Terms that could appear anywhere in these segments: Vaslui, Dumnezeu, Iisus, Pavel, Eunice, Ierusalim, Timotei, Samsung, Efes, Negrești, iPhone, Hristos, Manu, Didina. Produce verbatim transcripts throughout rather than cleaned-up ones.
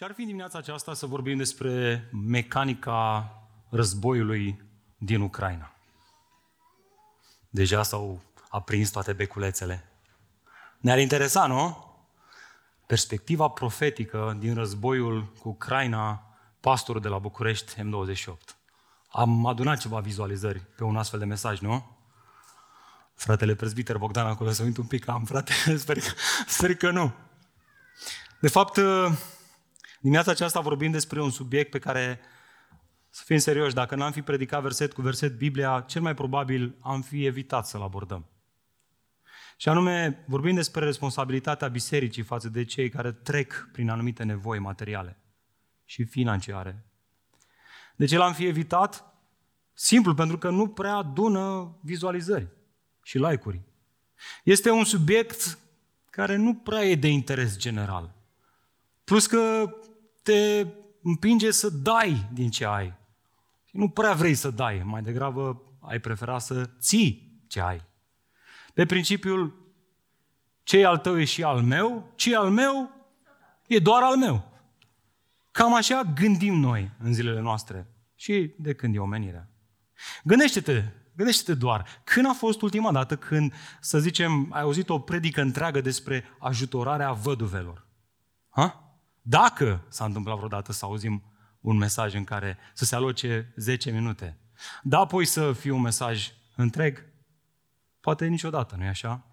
Și ar fi dimineața aceasta să vorbim despre mecanica războiului din Ucraina. Deja s-au aprins toate beculețele. Ne-ar interesa, nu? Perspectiva profetică din războiul cu Ucraina, pastorul de la București, M douăzeci și opt. Am adunat ceva vizualizări pe un astfel de mesaj, nu? Fratele prezbiter Bogdan acolo, să uit un pic, am frate, sper că, sper că nu. De fapt, dimineața aceasta vorbim despre un subiect pe care, să fim serioși, dacă n-am fi predicat verset cu verset Biblia, cel mai probabil am fi evitat să-l abordăm. Și anume, vorbim despre responsabilitatea bisericii față de cei care trec prin anumite nevoi materiale și financiare. De ce l-am fi evitat? Simplu, pentru că nu prea adună vizualizări și like-uri. Este un subiect care nu prea e de interes general. Plus că te împinge să dai din ce ai. Nu prea vrei să dai, mai degrabă ai prefera să ții ce ai. Pe principiul, ce-i al tău e și al meu, ce-i al meu e doar al meu. Cam așa gândim noi în zilele noastre și de când e omenirea. Gândește-te, gândește-te doar, când a fost ultima dată când, să zicem, ai auzit o predică întreagă despre ajutorarea văduvelor? Ha? Dacă s-a întâmplat vreodată să auzim un mesaj în care să se aloce zece minute, da, apoi să fie un mesaj întreg, poate niciodată, nu-i așa?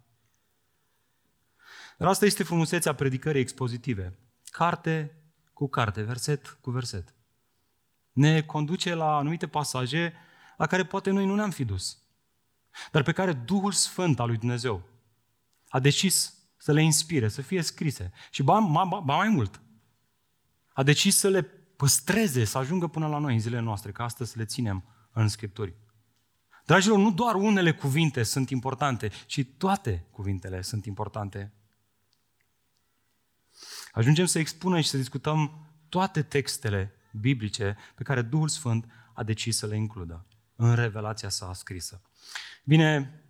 Dar asta este frumusețea predicării expozitive. Carte cu carte, verset cu verset. Ne conduce la anumite pasaje la care poate noi nu ne-am fi dus, dar pe care Duhul Sfânt al lui Dumnezeu a decis să le inspire, să fie scrise. Și ba, ba, ba mai mult, a decis să le păstreze, să ajungă până la noi în zilele noastre, ca astăzi să le ținem în Scripturi. Dragilor, nu doar unele cuvinte sunt importante, ci toate cuvintele sunt importante. Ajungem să expunem și să discutăm toate textele biblice pe care Duhul Sfânt a decis să le includă în revelația sa scrisă. Bine,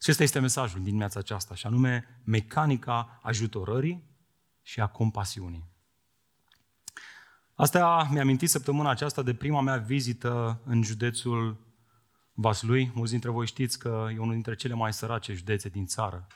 acesta este mesajul din dimineața aceasta, și anume mecanica ajutorării și a compasiunii. Asta mi-a amintit săptămâna aceasta de prima mea vizită în județul Vaslui. Mulți dintre voi știți că e unul dintre cele mai sărace județe din țară.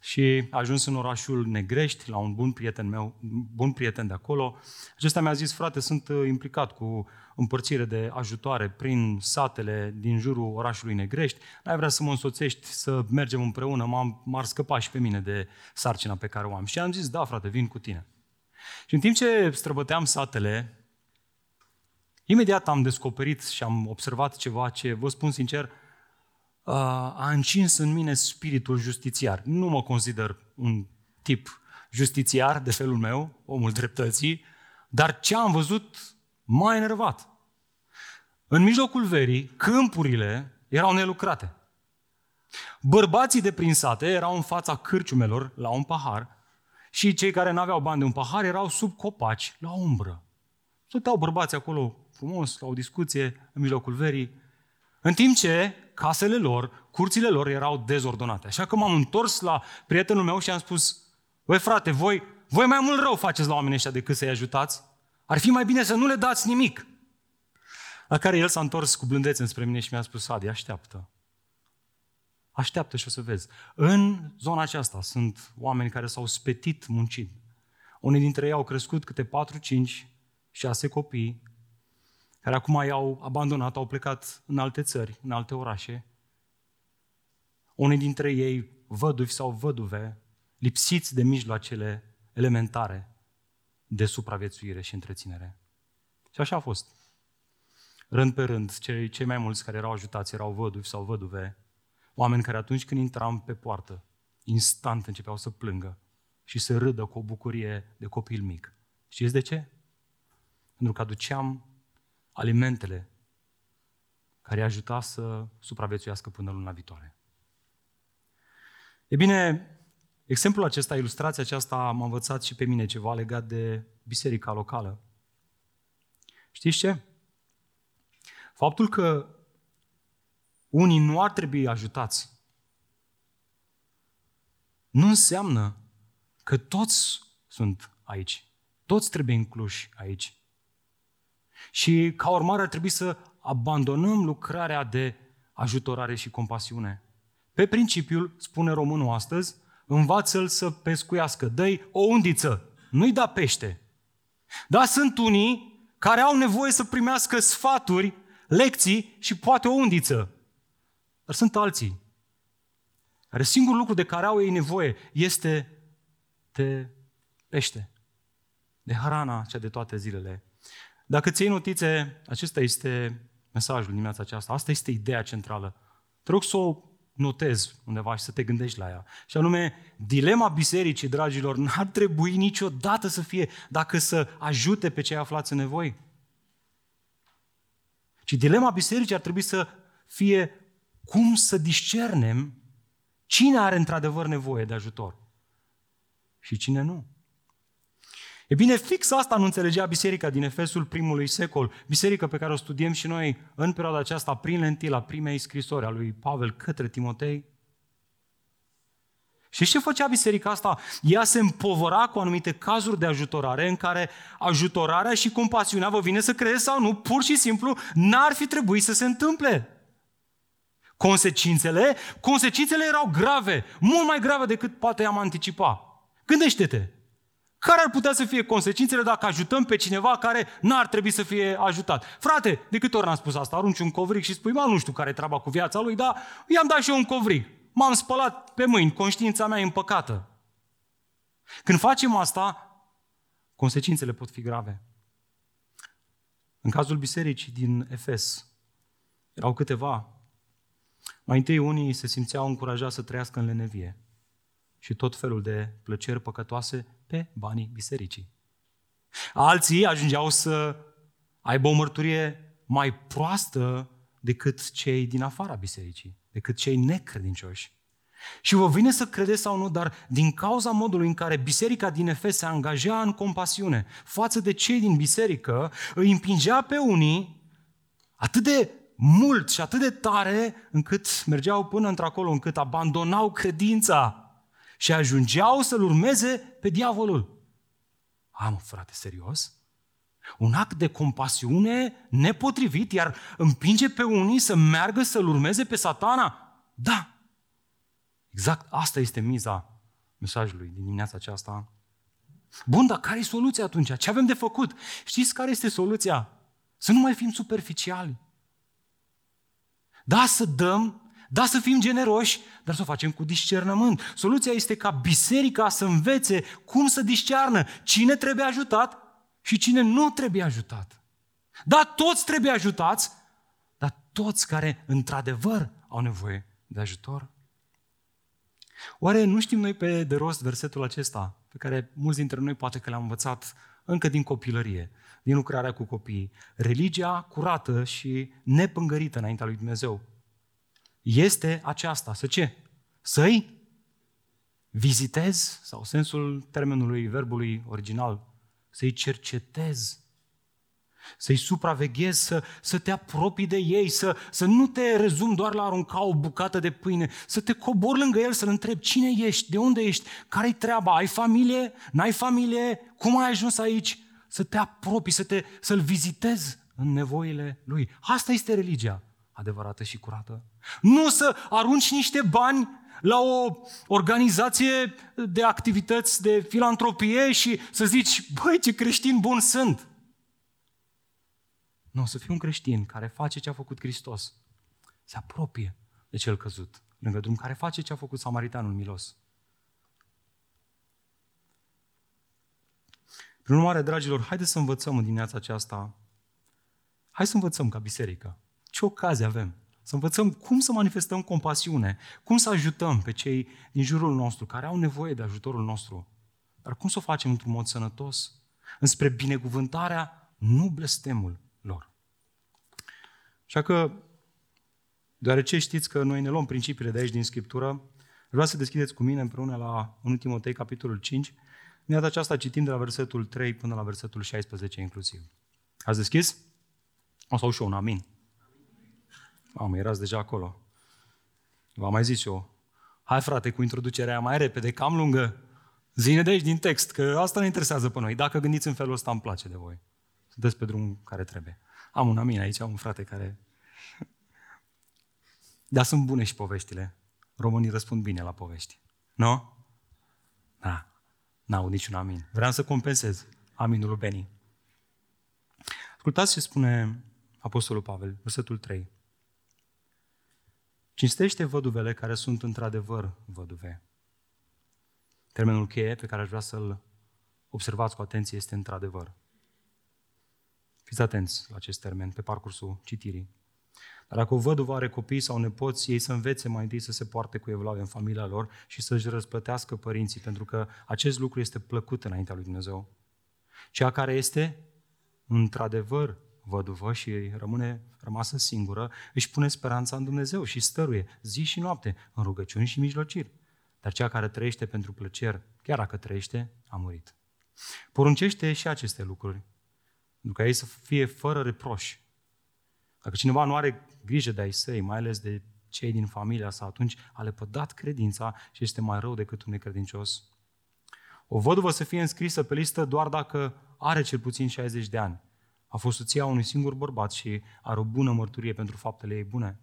Și a ajuns în orașul Negrești, la un bun prieten meu, bun prieten de acolo. Acesta mi-a zis, frate, sunt implicat cu împărțire de ajutoare prin satele din jurul orașului Negrești. N-ai vrea să mă însoțești, să mergem împreună, m-am, m-ar scăpa și pe mine de sarcina pe care o am. Și am zis, da, frate, vin cu tine. Și în timp ce străbăteam satele, imediat am descoperit și am observat ceva ce, vă spun sincer, a încins în mine spiritul justițiar. Nu mă consider un tip justițiar de felul meu, omul dreptății, dar ce am văzut m-a enervat. În mijlocul verii, câmpurile erau nelucrate. Bărbații de prin sate erau în fața cârciumelor la un pahar și cei care n-aveau bani de un pahar erau sub copaci la umbră. Stăteau bărbații acolo frumos, la o discuție în mijlocul verii, în timp ce casele lor, curțile lor erau dezordonate. Așa că m-am întors la prietenul meu și am spus, băi frate, voi, voi mai mult rău faceți la oamenii ăștia decât să-i ajutați. Ar fi mai bine să nu le dați nimic. La care el s-a întors cu blândețe înspre mine și mi-a spus, Adi, așteaptă. Așteaptă și o să vezi. În zona aceasta sunt oameni care s-au spetit muncind. Unii dintre ei au crescut câte patru, cinci, șase copii, care acum i-au abandonat, au plecat în alte țări, în alte orașe. Unii dintre ei, văduvi sau văduve, lipsiți de mijloacele elementare de supraviețuire și întreținere. Și așa a fost. Rând pe rând, cei, cei mai mulți care erau ajutați erau văduvi sau văduve, oameni care atunci când intram pe poartă, instant începeau să plângă și să râdă cu o bucurie de copil mic. Știți de ce? Pentru că aduceam alimentele care i-a ajutat să supraviețuiască până luna viitoare. E bine, exemplul acesta, ilustrația aceasta m-a învățat și pe mine ceva legat de biserica locală. Știți ce? Faptul că unii nu ar trebui ajutați nu înseamnă că toți sunt aici Toți trebuie incluși aici. Și ca urmare ar trebui să abandonăm lucrarea de ajutorare și compasiune. Pe principiul, spune românul astăzi, învață-l să pescuiască, dă-i o undiță, nu-i da pește. Dar sunt unii care au nevoie să primească sfaturi, lecții și poate o undiță. Dar sunt alții care singurul lucru de care au ei nevoie este de pește, de hrana cea de toate zilele. Dacă ți iei notițe, acesta este mesajul dimineața aceasta, asta este ideea centrală. Te rog să o notezi undeva și să te gândești la ea. Și anume, dilema bisericii, dragilor, n-ar trebui niciodată să fie dacă să ajute pe cei aflați în nevoi. Ci dilema bisericii ar trebui să fie cum să discernem cine are într-adevăr nevoie de ajutor și cine nu. E bine, fix asta nu înțelegea biserica din Efesul primului secol, biserica pe care o studiem și noi în perioada aceasta prin lentila primei scrisori a lui Pavel către Timotei. Și ce făcea biserica asta? Ea se împovăra cu anumite cazuri de ajutorare în care ajutorarea și compasiunea, vă vine să credeți sau nu, pur și simplu n-ar fi trebuit să se întâmple. Consecințele? Consecințele erau grave, mult mai grave decât poate am anticipa. Gândește-te! Care ar putea să fie consecințele dacă ajutăm pe cineva care n-ar trebui să fie ajutat? Frate, de câte ori n-am spus asta? Arunci un covric și spui, mă, nu știu care e treaba cu viața lui, dar i-am dat și eu un covric. M-am spălat pe mâini, conștiința mea e împăcată. Când facem asta, consecințele pot fi grave. În cazul bisericii din Efes, erau câteva. Mai întâi, unii se simțeau încurajați să trăiască în lenevie și tot felul de plăceri păcătoase pe banii bisericii. Alții ajungeau să aibă o mărturie mai proastă decât cei din afara bisericii, decât cei necredincioși. Și vă vine să credeți sau nu, dar din cauza modului în care biserica din Efes se angaja în compasiune față de cei din biserică, îi împingea pe unii atât de mult și atât de tare încât mergeau până într-acolo, încât abandonau credința și ajungeau să-l urmeze pe diavolul. A, mă, frate, serios? Un act de compasiune nepotrivit, iar împinge pe unii să meargă să-l urmeze pe Satana? Da! Exact asta este miza mesajului din dimineața aceasta. Bun, dar care e soluția atunci? Ce avem de făcut? Știți care este soluția? Să nu mai fim superficiali. Da, să dăm, da, să fim generoși, dar să o facem cu discernământ. Soluția este ca biserica să învețe cum să discearnă cine trebuie ajutat și cine nu trebuie ajutat. Da, toți trebuie ajutați, dar toți care într-adevăr au nevoie de ajutor. Oare nu știm noi pe de rost versetul acesta, pe care mulți dintre noi poate că l-am învățat încă din copilărie, din lucrarea cu copiii? Religia curată și nepângărită înaintea lui Dumnezeu este aceasta, să ce? Să-i vizitez, sau sensul termenului, verbului original, să-i cercetez, să-i supraveghez, să, să te apropii de ei, să, să nu te rezumi doar la arunca o bucată de pâine, să te cobori lângă el, să-l întrebi cine ești, de unde ești, care-i treaba, ai familie, n-ai familie, cum ai ajuns aici, să te apropii, să te, să-l vizitezi în nevoile lui. Asta este religia adevărată și curată. Nu să arunci niște bani la o organizație de activități de filantropie și să zici, băi, ce creștin bun sunt. Nu, să fii un creștin care face ce a făcut Hristos. Se apropie de cel căzut lângă drum, care face ce a făcut samaritanul milos. Prin urmare, dragilor, haideți să învățăm în dimineața aceasta. Hai să învățăm ca biserică. Ce ocazie avem să învățăm cum să manifestăm compasiune, cum să ajutăm pe cei din jurul nostru care au nevoie de ajutorul nostru, dar cum să o facem într-un mod sănătos, înspre binecuvântarea, nu blestemul lor. Așa că, deoarece știți că noi ne luăm principiile de aici din Scriptură, vreau să deschideți cu mine împreună la întâi Timotei, capitolul cinci, din data aceasta citim de la versetul trei până la versetul șaisprezece inclusiv. Ați deschis? O să au și eu un amin. Mamă, erați deja acolo. V-am mai zis eu. Hai, frate, cu introducerea mai repede, cam lungă. Zine de aici din text, că asta ne interesează pe noi. Dacă gândiți în felul ăsta, îmi place de voi. Sunteți pe drumul care trebuie. Am un amin aici, am un frate care... Dar sunt bune și poveștile. Românii răspund bine la povești. Nu? Da. N-au niciun amin. Vreau să compensez aminul lui Beni. Ascultați ce spune Apostolul Pavel, versetul trei. Cinstește văduvele care sunt într-adevăr văduve. Termenul cheie pe care aș vrea să-l observați cu atenție este într-adevăr. Fiți atenți la acest termen pe parcursul citirii. Dar dacă o văduvă are copii sau nepoți, ei să învețe mai întâi să se poarte cu evlavie în familia lor și să-și răsplătească părinții, pentru că acest lucru este plăcut înaintea lui Dumnezeu. Cea care este într-adevăr văduvă și rămâne rămasă singură, își pune speranța în Dumnezeu și stăruie zi și noapte în rugăciuni și mijlociri. Dar cea care trăiește pentru plăceri, chiar dacă trăiește, a murit. Poruncește și aceste lucruri, pentru ca ei să fie fără reproș. Dacă cineva nu are grijă de ai săi, mai ales de cei din familia sa, atunci a lepădat credința și este mai rău decât un necredincios. O văduvă să fie înscrisă pe listă doar dacă are cel puțin șaizeci de ani. A fost soția unui singur bărbat și are o bună mărturie pentru faptele ei bune.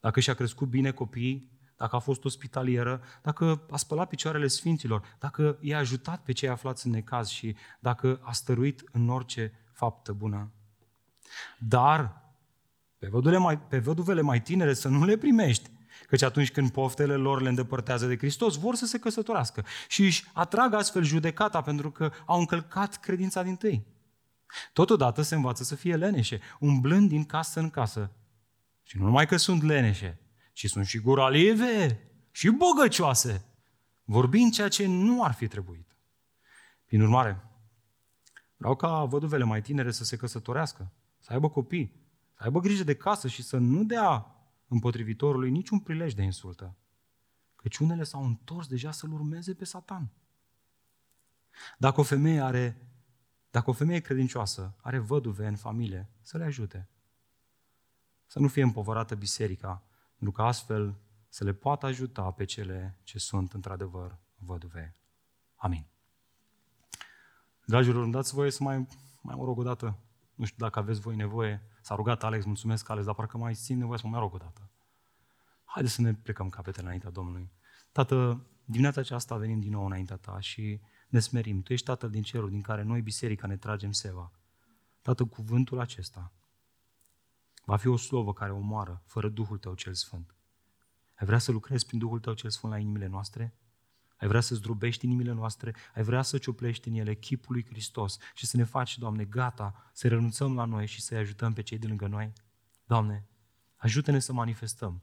Dacă și-a crescut bine copiii, dacă a fost ospitalieră, dacă a spălat picioarele sfinților, dacă i-a ajutat pe cei aflați în necaz și dacă a stăruit în orice faptă bună. Dar pe, mai, pe văduvele mai tinere să nu le primești, căci atunci când poftele lor le îndepărtează de Hristos, vor să se căsătorească și își atrag astfel judecata pentru că au încălcat credința dintâi. Totodată se învață să fie leneșe, umblând din casă în casă. Și nu numai că sunt leneșe, ci sunt și guralive și bogăcioase, vorbind ceea ce nu ar fi trebuit. Prin urmare, vreau ca văduvele mai tinere să se căsătorească, să aibă copii, să aibă grijă de casă și să nu dea împotrivitorului niciun prilej de insultă, căci unele s-au întors deja să-l urmeze pe Satan. Dacă o femeie are, dacă o femeie credincioasă are văduve în familie, să le ajute. Să nu fie împovărată biserica, pentru că astfel să le poată ajuta pe cele ce sunt într-adevăr văduve. Amin. Dragilor, îmi dați voie să mai, mai mă rog o dată. Nu știu dacă aveți voi nevoie. S-a rugat Alex, mulțumesc Alex, dar parcă mai simt nevoie să mă mai rog o dată. Haideți să ne plecăm capetele înaintea Domnului. Tată, dimineața aceasta venim din nou înaintea Ta și ne smerim. Tu ești Tatăl din cerul, din care noi, biserica, ne tragem seva. Tată, cuvântul acesta va fi o slovă care omoară fără Duhul Tău cel Sfânt. Ai vrea să lucrezi prin Duhul Tău cel Sfânt la inimile noastre? Ai vrea să zdrobești inimile noastre? Ai vrea să cioplești în ele chipul lui Hristos și să ne faci, Doamne, gata să renunțăm la noi și să-i ajutăm pe cei de lângă noi? Doamne, ajută-ne să manifestăm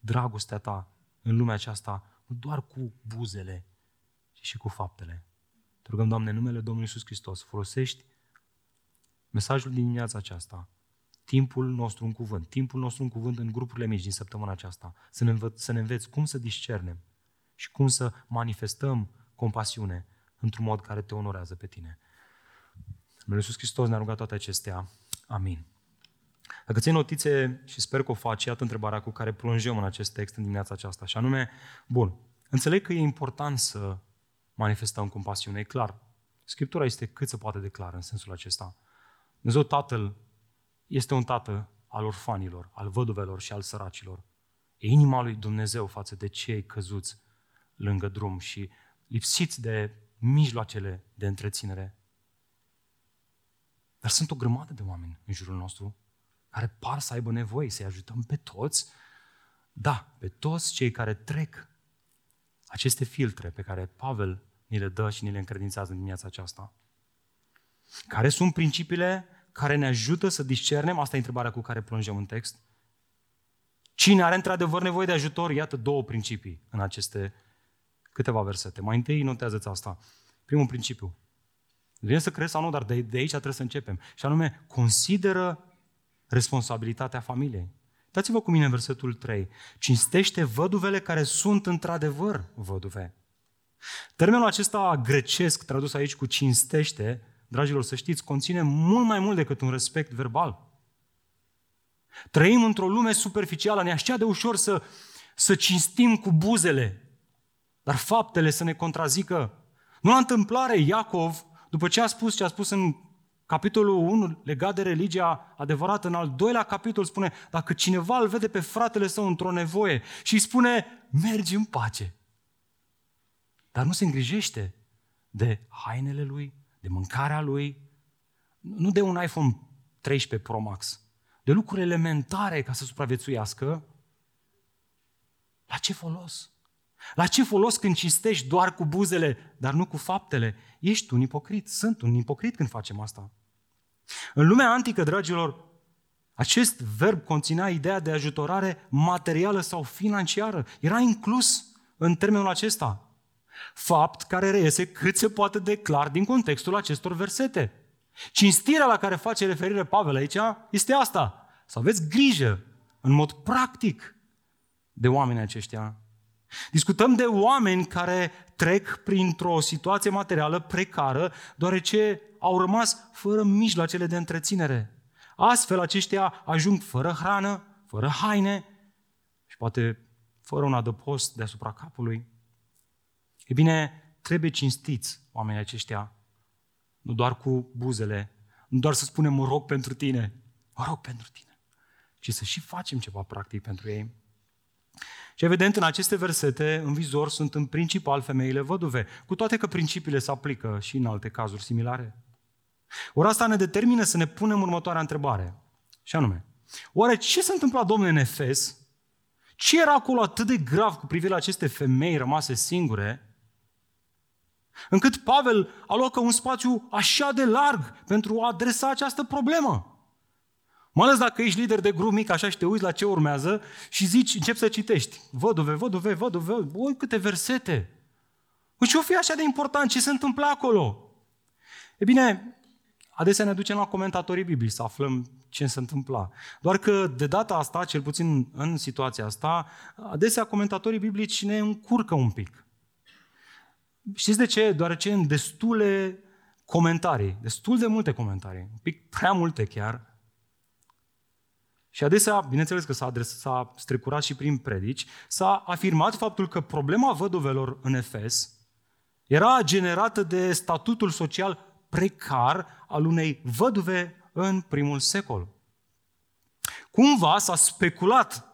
dragostea Ta în lumea aceasta, nu doar cu buzele, ci și cu faptele. Te rugăm, Doamne, în numele Domnului Iisus Hristos, folosești mesajul din dimineața aceasta, timpul nostru în cuvânt, timpul nostru în cuvânt în grupurile mici din săptămâna aceasta, să ne, învăț, să ne înveți cum să discernem și cum să manifestăm compasiune într-un mod care te onorează pe Tine. Domnul Iisus Hristos ne-a rugat toate acestea. Amin. Dacă ții notițe, și sper că o faci, iată întrebarea cu care plonjăm în acest text în dimineața aceasta, și anume, bun, înțeleg că e important să manifestăm compasiune, e clar. Scriptura este cât se poate de clară în sensul acesta. Dumnezeu Tatăl este un tată al orfanilor, al văduvelor și al săracilor. E inima lui Dumnezeu față de cei căzuți lângă drum și lipsiți de mijloacele de întreținere. Dar sunt o grămadă de oameni în jurul nostru care par să aibă nevoie să-i ajutăm pe toți. Da, pe toți cei care trec aceste filtre pe care Pavel ni le dă și ni le încredințează în dimineața aceasta. Care sunt principiile care ne ajută să discernem? Asta e întrebarea cu care plonjăm în text. Cine are într-adevăr nevoie de ajutor? Iată două principii în aceste câteva versete. Mai întâi notează-ți asta. Primul principiu. Vine să crezi sau nu, dar de, de aici trebuie să începem. Și anume, consideră responsabilitatea familiei. Dați-vă cu mine versetul trei. Cinstește văduvele care sunt într-adevăr văduve. Termenul acesta grecesc, tradus aici cu cinstește, dragilor, să știți, conține mult mai mult decât un respect verbal. Trăim într-o lume superficială, ne-aș cea de ușor să, să cinstim cu buzele, dar faptele să ne contrazică. Nu la întâmplare, Iacov, după ce a spus ce a spus în capitolul unu, legat de religia adevărată, în al doilea capitol spune, dacă cineva îl vede pe fratele său într-o nevoie și îi spune, mergi în pace, dar nu se îngrijește de hainele lui, de mâncarea lui, nu de un iPhone treisprezece Pro Max, de lucruri elementare ca să supraviețuiască, la ce folos? La ce folos când cinstești doar cu buzele, dar nu cu faptele? Ești un ipocrit, sunt un ipocrit când facem asta. În lumea antică, dragilor, acest verb conținea ideea de ajutorare materială sau financiară. Era inclus în termenul acesta. Fapt care reiese cât se poate de clar din contextul acestor versete. Cinstirea la care face referire Pavel aici este asta. Să aveți grijă, în mod practic, de oamenii aceștia. Discutăm de oameni care trec printr-o situație materială precară, deoarece au rămas fără mijloacele de întreținere. Astfel, aceștia ajung fără hrană, fără haine și poate fără un adăpost deasupra capului. E bine, trebuie cinstiți oamenii aceștia, nu doar cu buzele, nu doar să spunem mă rog pentru tine, mă rog pentru tine, ci să și facem ceva practic pentru ei. Și evident, în aceste versete, în vizor, sunt în principal femeile văduve, cu toate că principiile se aplică și în alte cazuri similare. Ori asta ne determină să ne punem următoarea întrebare, și anume, oare ce s-a întâmplat, Domnule, în Efes? Ce era acolo atât de grav cu privire la aceste femei rămase singure, încât Pavel alocă un spațiu așa de larg pentru a adresa această problemă? Mai ales dacă ești lider de grup mic, așa, și te uiți la ce urmează și zici, începi să citești. Văduve, văduve, văduve, oi câte versete! Ce-o fi așa de important? Ce se întâmplă acolo? E bine, adesea ne ducem la comentatorii biblici să aflăm ce se întâmpla. Doar că de data asta, cel puțin în situația asta, adesea comentatorii biblici ne încurcă un pic. Știți de ce? Deoarece în destule comentarii, destul de multe comentarii, un pic prea multe chiar, și adesea, bineînțeles că s-a, adresat, s-a strecurat și prin predici, s-a afirmat faptul că problema văduvelor în Efes era generată de statutul social precar al unei văduve în primul secol. Cumva s-a speculat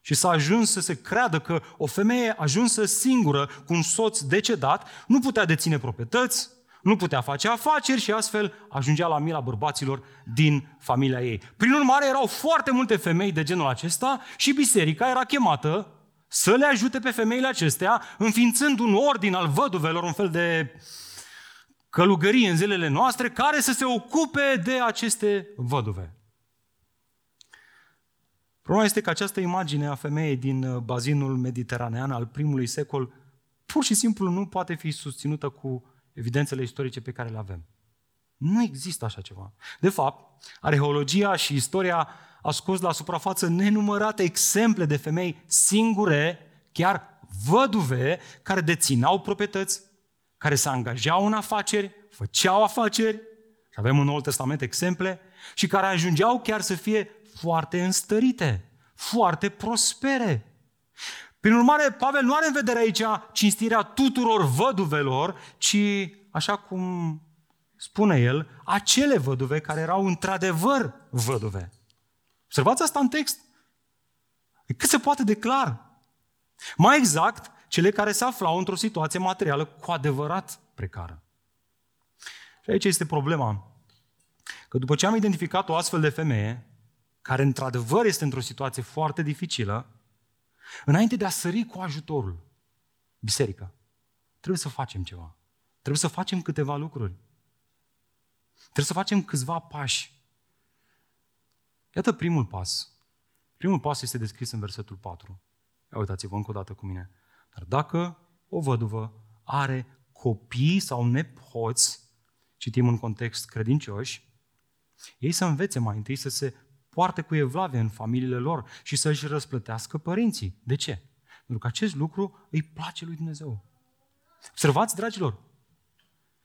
și s-a ajuns să se creadă că o femeie ajunsă singură cu un soț decedat nu putea deține proprietăți, nu putea face afaceri și astfel ajungea la mila bărbaților din familia ei. Prin urmare, erau foarte multe femei de genul acesta și biserica era chemată să le ajute pe femeile acestea, înființând un ordin al văduvelor, un fel de călugărie în zilele noastre, care să se ocupe de aceste văduve. Problema este că această imagine a femeii din bazinul mediteranean al primului secol pur și simplu nu poate fi susținută cu evidențele istorice pe care le avem. Nu există așa ceva. De fapt, arheologia și istoria a scos la suprafață nenumărate exemple de femei singure, chiar văduve, care dețineau proprietăți, care se angajau în afaceri, făceau afaceri, și avem în Noul Testament exemple, și care ajungeau chiar să fie foarte înstărite, foarte prospere. Prin urmare, Pavel nu are în vedere aici cinstirea tuturor văduvelor, ci, așa cum spune el, acele văduve care erau într-adevăr văduve. Observați asta în text. Cât se poate de clar. Mai exact, cele care se aflau într-o situație materială cu adevărat precară. Și aici este problema. Că după ce am identificat o astfel de femeie, care într-adevăr este într-o situație foarte dificilă, înainte de a sări cu ajutorul, biserica, trebuie să facem ceva. Trebuie să facem câteva lucruri. Trebuie să facem câțiva pași. Iată primul pas. Primul pas este descris în versetul patru. Ia uitați-vă încă o dată cu mine. Dar dacă o văduvă are copii sau nepoți, citim în context credincioși, ei să învețe mai întâi să se poartă cu evlavie în familiile lor și să-și răsplătească părinții. De ce? Pentru că acest lucru îi place lui Dumnezeu. Observați, dragilor,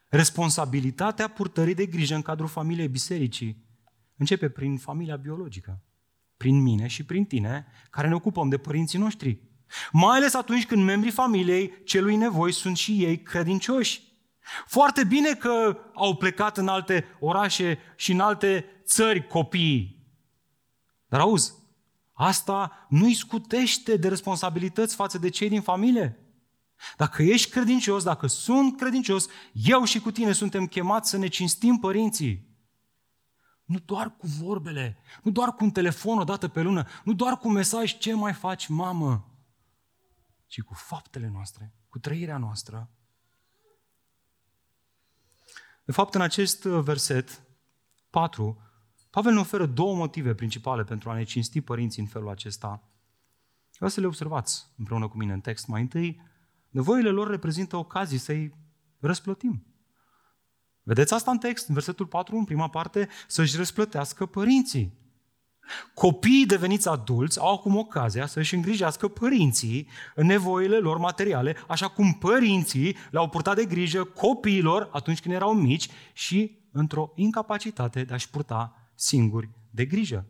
responsabilitatea purtării de grijă în cadrul familiei bisericii începe prin familia biologică, prin mine și prin tine, care ne ocupăm de părinții noștri, Mai ales atunci când membrii familiei celui nevoi sunt și ei credincioși. Foarte bine că au plecat în alte orașe și în alte țări copiii. Dar auzi, asta nu îi scutește de responsabilități față de cei din familie. Dacă ești credincios, dacă sunt credincios, eu și cu tine suntem chemați să ne cinstim părinții. Nu doar cu vorbele, nu doar cu un telefon o dată pe lună, nu doar cu un mesaj, ce mai faci, mamă? Ci cu faptele noastre, cu trăirea noastră. De fapt, în acest verset patru, Pavel ne oferă două motive principale pentru a ne cinsti părinții în felul acesta. Vreau să le observați împreună cu mine în text. Mai întâi, nevoile lor reprezintă ocazii să-i răsplătim. Vedeți asta în text, în versetul patru, în prima parte, să-și răsplătească părinții. Copiii deveniți adulți au acum ocazia să-și îngrijească părinții în nevoile lor materiale, așa cum părinții le-au purtat de grijă copiilor atunci când erau mici și într-o incapacitate de a-și purta singuri de grijă.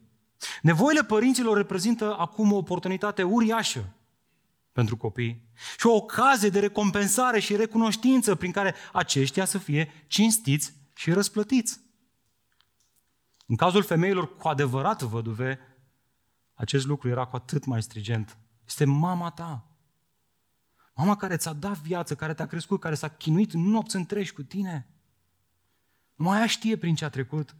Nevoile părinților reprezintă acum o oportunitate uriașă pentru copii și o ocazie de recompensare și recunoștință prin care aceștia să fie cinstiți și răsplătiți. În cazul femeilor cu adevărat văduve, acest lucru era cu atât mai strigent. Este mama ta. Mama care ți-a dat viață, care te-a crescut, care s-a chinuit nopți întregi cu tine. Numai ea știe prin ce a trecut.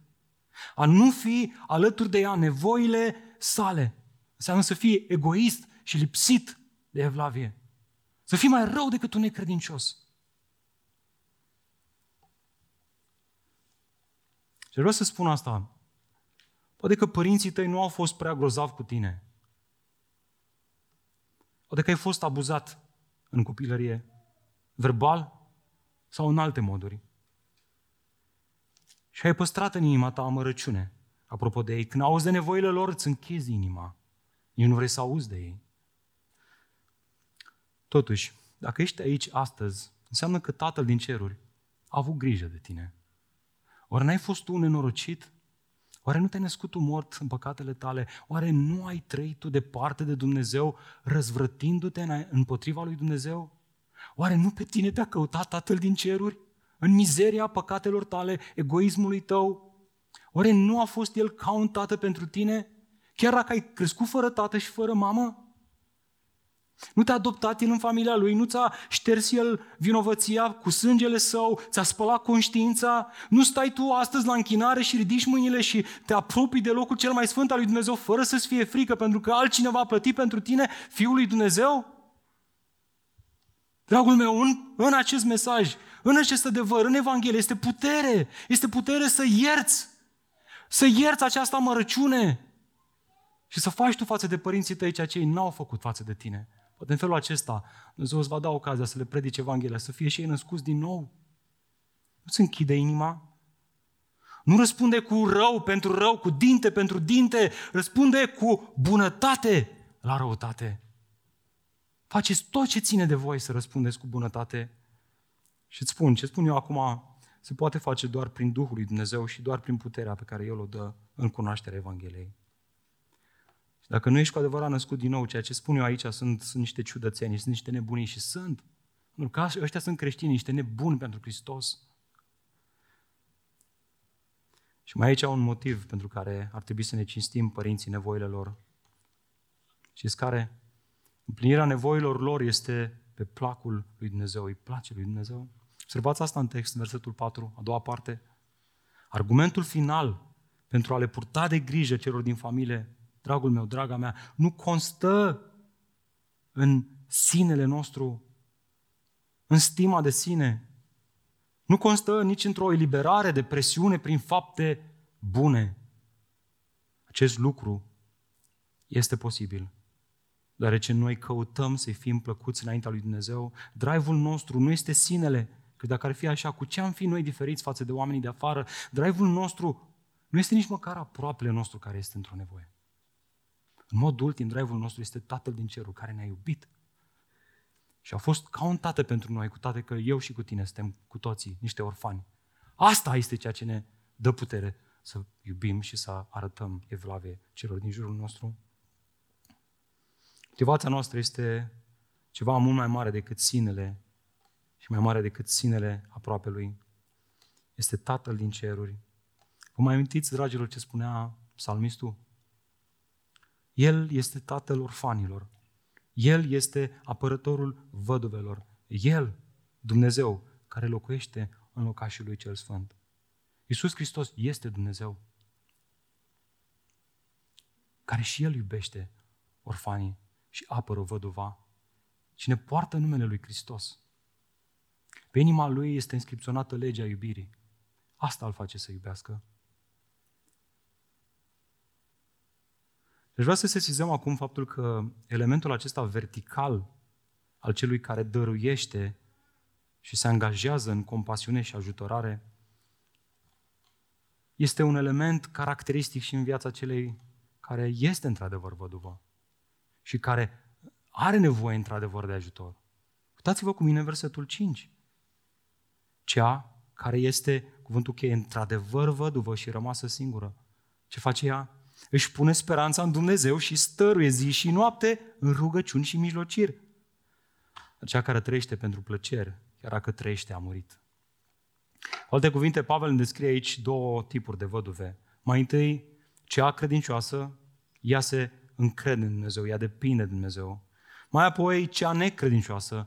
A nu fi alături de ea nevoile sale înseamnă să fii egoist și lipsit de evlavie. Să fii mai rău decât un necredincios. Și vreau să spun asta. Poate că părinții tăi nu au fost prea grozavi cu tine. Poate că ai fost abuzat în copilărie, verbal sau în alte moduri. Și ai păstrat în inima ta amărăciune. Apropo de ei, când auzi de nevoile lor, îți închizi inima. Eu nu vrei să auzi de ei. Totuși, dacă ești aici astăzi, înseamnă că Tatăl din ceruri a avut grijă de tine. Oare n-ai fost tu nenorocit? Oare nu te-ai născut tu mort în păcatele tale? Oare nu ai trăit tu departe de Dumnezeu, răzvrătindu-te împotriva lui Dumnezeu? Oare nu pe tine te-a căutat Tatăl din ceruri? În mizeria păcatelor tale, egoismului tău? Oare nu a fost El ca un tată pentru tine? Chiar dacă ai crescut fără tată și fără mamă? Nu te-a adoptat El în familia Lui? Nu ți-a șters El vinovăția cu sângele Său? Ți-a spălat conștiința? Nu stai tu astăzi la închinare și ridici mâinile și te apropii de locul cel mai sfânt al lui Dumnezeu fără să-ți fie frică pentru că altcineva a plătit pentru tine, Fiul lui Dumnezeu? Dragul meu, în, în acest mesaj, în acest adevăr, în Evanghelie, este putere. Este putere să ierți. Să ierți această amărăciune. Și să faci tu față de părinții tăi ceea ce ei n-au făcut față de tine. Poate în felul acesta, Dumnezeu îți va da ocazia să le predice Evanghelia, să fie și ei născuți din nou. Nu-ți închide inima. Nu răspunde cu rău pentru rău, cu dinte pentru dinte. Răspunde cu bunătate la răutate. Faceți tot ce ține de voi să răspundeți cu bunătate. Și îți spun, ce spun eu acum, se poate face doar prin Duhul lui Dumnezeu și doar prin puterea pe care El o dă în cunoașterea Evangheliei. Și dacă nu ești cu adevărat născut din nou, ceea ce spun eu aici sunt, sunt niște ciudățenii, sunt niște nebunii și sunt. Pentru că ăștia sunt creștini, niște nebuni pentru Hristos. Și mai aici un motiv pentru care ar trebui să ne cinstim părinții nevoile lor. Știți care? Împlinirea nevoilor lor este pe placul lui Dumnezeu, îi place lui Dumnezeu. Observați asta în text, versetul patru, a doua parte. Argumentul final pentru a le purta de grijă celor din familie, dragul meu, draga mea, nu constă în sinele nostru, în stima de sine. Nu constă nici într-o eliberare de presiune prin fapte bune. Acest lucru este posibil, deoarece noi căutăm să-i fim plăcuți înaintea lui Dumnezeu. Drive-ul nostru nu este sinele, că dacă ar fi așa, cu ce am fi noi diferiți față de oamenii de afară? Drive-ul nostru nu este nici măcar aproapele nostru care este într-o nevoie. În mod ultim, drive-ul nostru este Tatăl din cerul care ne-a iubit. Și a fost ca un tată pentru noi, cu toate că eu și cu tine suntem cu toții niște orfani. Asta este ceea ce ne dă putere să iubim și să arătăm evlavie celor din jurul nostru. Motivația noastră este ceva mult mai mare decât sinele și mai mare decât sinele aproape lui. Este Tatăl din ceruri. Vă mai amintiți, dragilor, ce spunea psalmistul? El este Tatăl orfanilor. El este apărătorul văduvelor. El, Dumnezeu, care locuiește în locașul lui cel sfânt. Iisus Hristos este Dumnezeu, care și El iubește orfanii și apără văduva și ne poartă numele lui Hristos. Pe inima Lui este inscripționată legea iubirii. Asta îl face să iubească. Deci vreau să sesizăm acum faptul că elementul acesta vertical al celui care dăruiește și se angajează în compasiune și ajutorare este un element caracteristic și în viața celei care este într-adevăr văduvă și care are nevoie într-adevăr de ajutor. Uitați-vă cu mine în versetul cinci. Cea care este, cuvântul cheie, într-adevăr văduvă și rămasă singură. Ce face ea? Își pune speranța în Dumnezeu și stăruie zi și noapte în rugăciuni și mijlociri. Cea care trăiește pentru plăceri, chiar dacă trăiește, a murit. Cu alte cuvinte, Pavel îmi descrie aici două tipuri de văduve. Mai întâi, cea credincioasă, ea se încrede în Dumnezeu, ea depinde de Dumnezeu. Mai apoi, cea necredincioasă,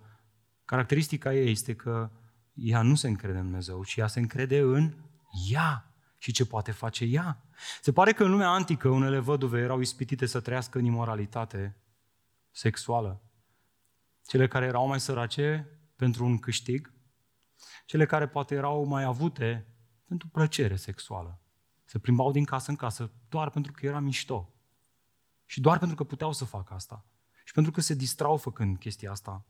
caracteristica ei este că ea nu se încrede în Dumnezeu, ci ea se încrede în ea și ce poate face ea. Se pare că în lumea antică unele văduve erau ispitite să trăiască în imoralitate sexuală. Cele care erau mai sărace pentru un câștig, cele care poate erau mai avute pentru plăcere sexuală. Se plimbau din casă în casă doar pentru că era mișto și doar pentru că puteau să facă asta și pentru că se distrau făcând chestia asta.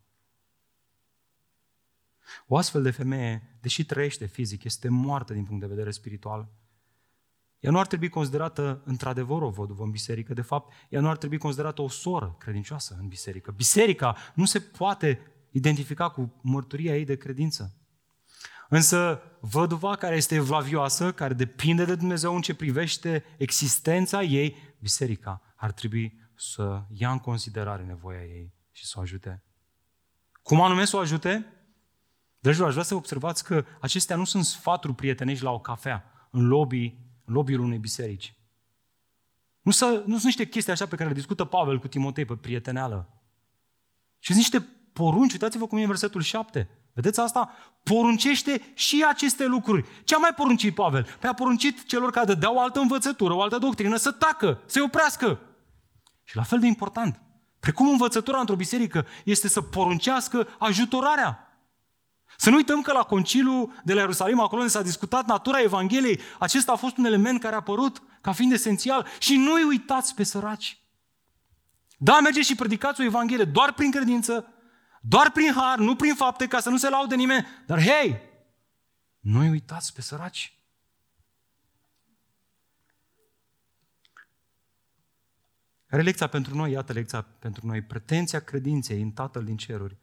O astfel de femeie, deși trăiește fizic, este moartă din punct de vedere spiritual. Ea nu ar trebui considerată într-adevăr o văduvă în biserică. De fapt, ea nu ar trebui considerată o soră credincioasă în biserică. Biserica nu se poate identifica cu mărturia ei de credință. Însă văduva care este evlavioasă, care depinde de Dumnezeu în ce privește existența ei, biserica ar trebui să ia în considerare nevoia ei și să o ajute. Cum anume să o ajute? Dragilor, aș vrea să observați că acestea nu sunt sfaturi prietenești la o cafea, în lobby, în lobby-ul unei biserici. Nu, să, nu sunt niște chestii așa pe care le discută Pavel cu Timotei pe prieteneală. Și sunt niște porunci, uitați-vă cum e versetul șapte. Vedeți asta? Poruncește și aceste lucruri. Ce a mai poruncit Pavel? Păi a poruncit celor care dădeau o altă învățătură, o altă doctrină, să tacă, să-i oprească. Și la fel de important, precum învățătura într-o biserică este să poruncească ajutorarea. Să nu uităm că la conciliul de la Ierusalim, acolo unde s-a discutat natura Evangheliei, acesta a fost un element care a apărut ca fiind esențial și nu-i uitați pe săraci. Da, mergeți și predicați o Evanghelie doar prin credință, doar prin har, nu prin fapte, ca să nu se laude nimeni, dar hei, nu-i uitați pe săraci. Care e lecția pentru noi? Iată lecția pentru noi. Pretenția credinței în Tatăl din ceruri,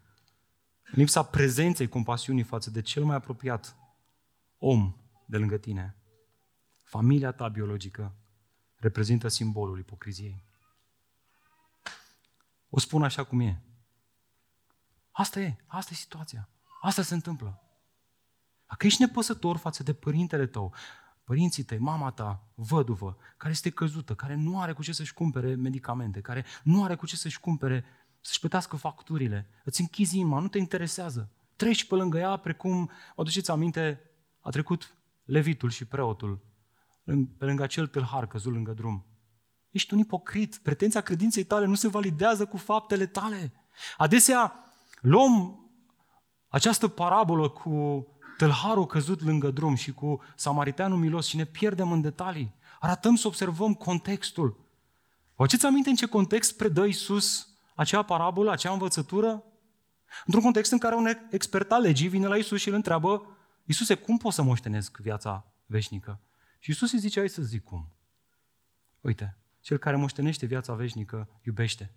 lipsa prezenței compasiunii față de cel mai apropiat om de lângă tine, familia ta biologică, reprezintă simbolul ipocriziei. O spun așa cum e. Asta e, asta e situația. Asta se întâmplă. Dacă ești nepăsător față de părintele tău, părinții tăi, mama ta, văduvă, care este căzută, care nu are cu ce să-și cumpere medicamente, care nu are cu ce să-și cumpere să-și plătească facturile, îți închizi inima, nu te interesează. Treci pe lângă ea precum, aduceți aminte, a trecut levitul și preotul pe lângă acel tâlhar căzut lângă drum. Ești un ipocrit, pretenția credinței tale nu se validează cu faptele tale. Adesea luăm această parabolă cu tâlharul căzut lângă drum și cu samariteanul milos și ne pierdem în detalii. Arătăm să observăm contextul. Vă aduceți aminte în ce context predă Iisus acea parabolă, acea învățătură? Într-un context în care un expert al legii vine la Iisus și îl întreabă: Iisuse, cum pot să moștenesc viața veșnică? Și Iisus îi zice: hai să zic cum. Uite, cel care moștenește viața veșnică iubește.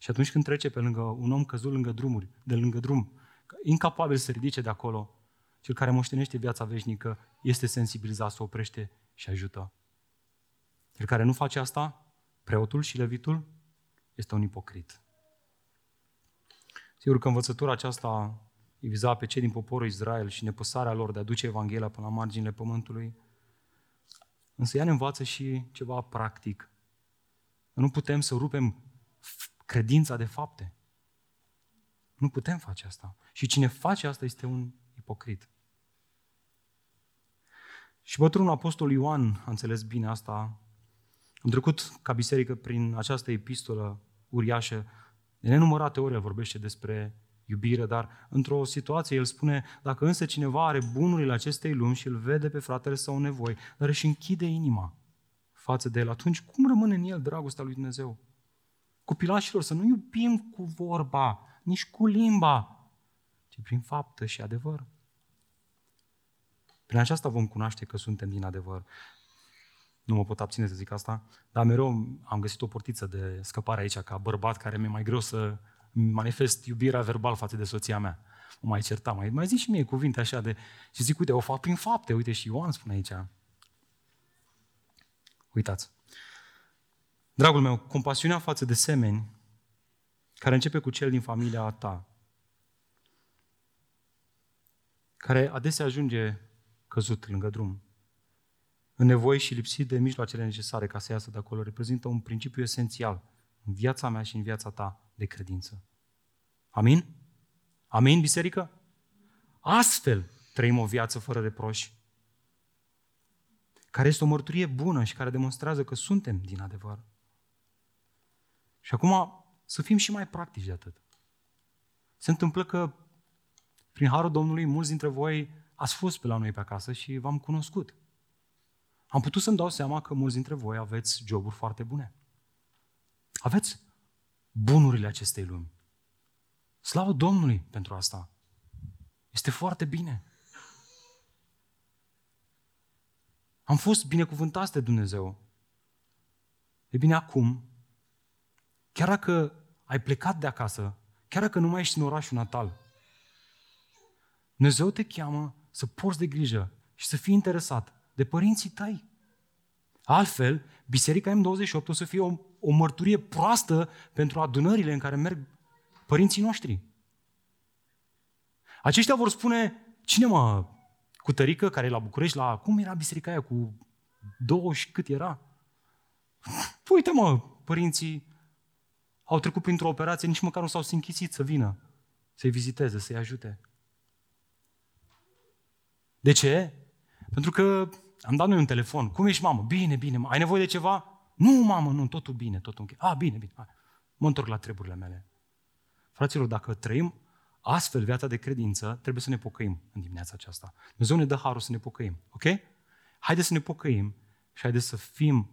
Și atunci când trece pe lângă un om căzut lângă drumuri, de lângă drum, incapabil să ridice de acolo, cel care moștenește viața veșnică este sensibilizat, se oprește și ajută. Cel care nu face asta, preotul și levitul, este un ipocrit. Sigur că învățătura aceasta îi viza pe cei din poporul Israel și nepăsarea lor de a duce Evanghelia până la marginile pământului, însă ea ne învață și ceva practic. Nu putem să rupem credința de fapte. Nu putem face asta. Și cine face asta este un ipocrit. Și bătrânul apostol Ioan a înțeles bine asta. Am trecut ca biserică prin această epistolă uriașă. De nenumărate ori el vorbește despre iubire, dar într-o situație el spune: dacă însă cineva are bunurile acestei lumi și îl vede pe fratele său în nevoie, dar își închide inima față de el, atunci cum rămâne în el dragostea lui Dumnezeu? Copilașilor, să nu iubim cu vorba, nici cu limba, ci prin faptă și adevăr. Prin aceasta vom cunoaște că suntem din adevăr. Nu mă pot abține să zic asta, dar mereu am găsit o portiță de scăpare aici, ca bărbat care mi-e mai greu să manifest iubirea verbal față de soția mea. O mai certam, mai, mai zic și mie cuvinte așa de... Și zic, uite, o fac prin fapte, uite și Ioan spune aici. Uitați. Dragul meu, compasiunea față de semeni, care începe cu cel din familia ta, care adesea ajunge căzut lângă drum, în nevoie și lipsit de mijloacele necesare ca să iasă de acolo, reprezintă un principiu esențial în viața mea și în viața ta de credință. Amin? Amin, biserică? Astfel trăim o viață fără reproș, care este o mărturie bună și care demonstrează că suntem din adevăr. Și acum să fim și mai practici de atât. Se întâmplă că prin harul Domnului mulți dintre voi ați fost pe la noi pe acasă și v-am cunoscut. Am putut să-mi dau seama că mulți dintre voi aveți joburi foarte bune. Aveți bunurile acestei lumi. Slavă Domnului pentru asta. Este foarte bine. Am fost binecuvântați de Dumnezeu. E bine, acum, chiar dacă ai plecat de acasă, chiar dacă nu mai ești în orașul natal, Dumnezeu te cheamă să porți de grijă și să fii interesat de părinții tăi. Altfel, Biserica M douăzeci și opt o să fie o, o mărturie proastă pentru adunările în care merg părinții noștri. Aceștia vor spune: cine mă, cu tărică care e la București, la cum era biserica aia cu douăzeci cât era? Uite mă, părinții au trecut printr-o operație, nici măcar nu s-au sinchisit să vină, să-i viziteze, să-i ajute. De ce? Pentru că am dat noi un telefon. Cum ești, mamă? Bine, bine. Mamă. Ai nevoie de ceva? Nu, mamă, nu, totul bine, totul ok. A, bine, bine. Hai. Mă întorc la treburile mele. Fraților, dacă trăim astfel viața de credință, trebuie să ne pocăim în dimineața aceasta. Dumnezeu ne dă harul să ne pocăim, ok? Haideți să ne pocăim și haideți să fim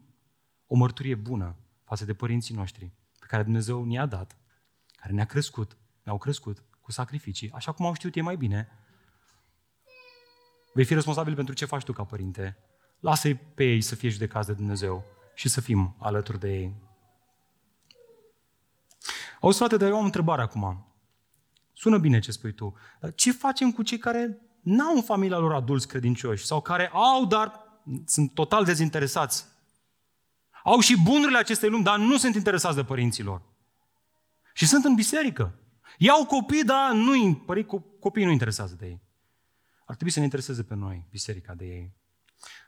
o mărturie bună față de părinții noștri, pe care Dumnezeu ne-a dat, care ne-a crescut, ne-au crescut cu sacrificii, așa cum au știut ei mai bine. Vei fi responsabil pentru ce faci tu ca părinte. Lasă-i pe ei să fie judecați de Dumnezeu și să fim alături de ei. Auzi, frate, dar eu am o întrebare acum. Sună bine ce spui tu. Dar ce facem cu cei care n-au în familia lor adulți credincioși sau care au, dar sunt total dezinteresați? Au și bunurile acestei lumi, dar nu sunt interesați de părinților. Și sunt în biserică. Iau copii, dar nu, copiii nu interesează de ei. Ar trebui să ne intereseze pe noi, biserica, de ei.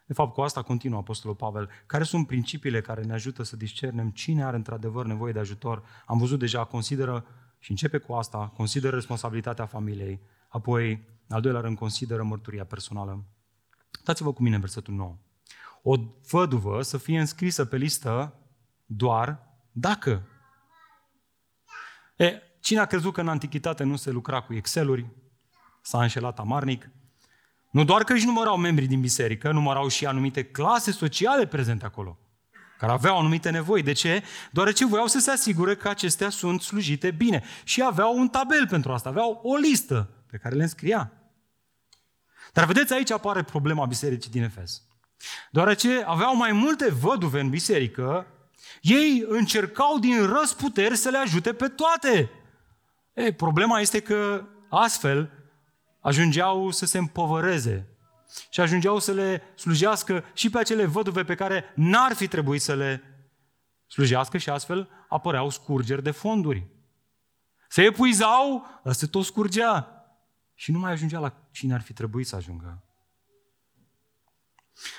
De fapt, cu asta continuă Apostolul Pavel. Care sunt principiile care ne ajută să discernem cine are într-adevăr nevoie de ajutor? Am văzut deja, consideră, și începe cu asta, consideră responsabilitatea familiei, apoi, în al doilea rând, consideră mărturia personală. Dați-vă cu mine versetul nouă. O văduvă să fie înscrisă pe listă doar dacă. E, cine a crezut că în antichitate nu se lucra cu Excel-uri? S-a înșelat amarnic. Nu doar că își numărau membrii din biserică, numărau și anumite clase sociale prezente acolo, care aveau anumite nevoi. De ce? Deoarece voiau să se asigure că acestea sunt slujite bine. Și aveau un tabel pentru asta, aveau o listă pe care le înscria. Dar vedeți, aici apare problema bisericii din Efes. Deoarece aveau mai multe văduve în biserică, ei încercau din răzputeri să le ajute pe toate. Ei, problema este că astfel ajungeau să se împovăreze și ajungeau să le slujească și pe acele văduve pe care n-ar fi trebuit să le slujească și astfel apăreau scurgeri de fonduri. Se epuizau, dar se tot scurgea. Și nu mai ajungea la cine ar fi trebuit să ajungă.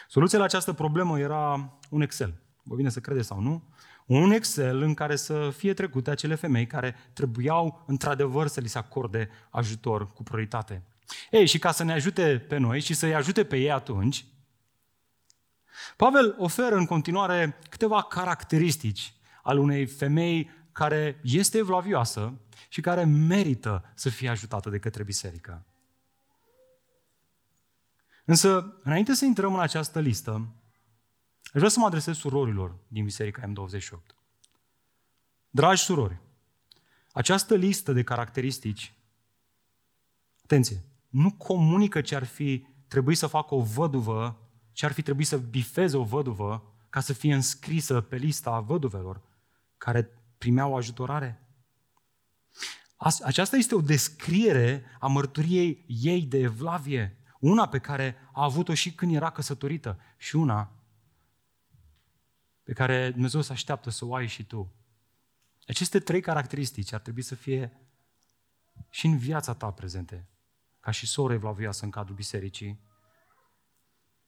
Soluția la această problemă era un Excel. Vă vine să credeți sau nu? Un Excel în care să fie trecute acele femei care trebuiau într-adevăr să li se acorde ajutor cu prioritate. Ei, și ca să ne ajute pe noi și să-i ajute pe ei atunci, Pavel oferă în continuare câteva caracteristici ale unei femei care este evlavioasă și care merită să fie ajutată de către biserică. Însă, înainte să intrăm în această listă, aș vrea să mă adresez surorilor din Biserica M douăzeci și opt. Dragi surori, această listă de caracteristici, atenție, nu comunică ce ar fi trebuit să facă o văduvă, ce ar fi trebuit să bifeze o văduvă ca să fie înscrisă pe lista văduvelor care primeau ajutorare. Aceasta este o descriere a mărturiei ei de evlavie, una pe care a avut-o și când era căsătorită și una pe care Dumnezeu se așteaptă să o ai și tu. Aceste trei caracteristici ar trebui să fie și în viața ta prezente, ca și soră evlavioasă în cadrul bisericii.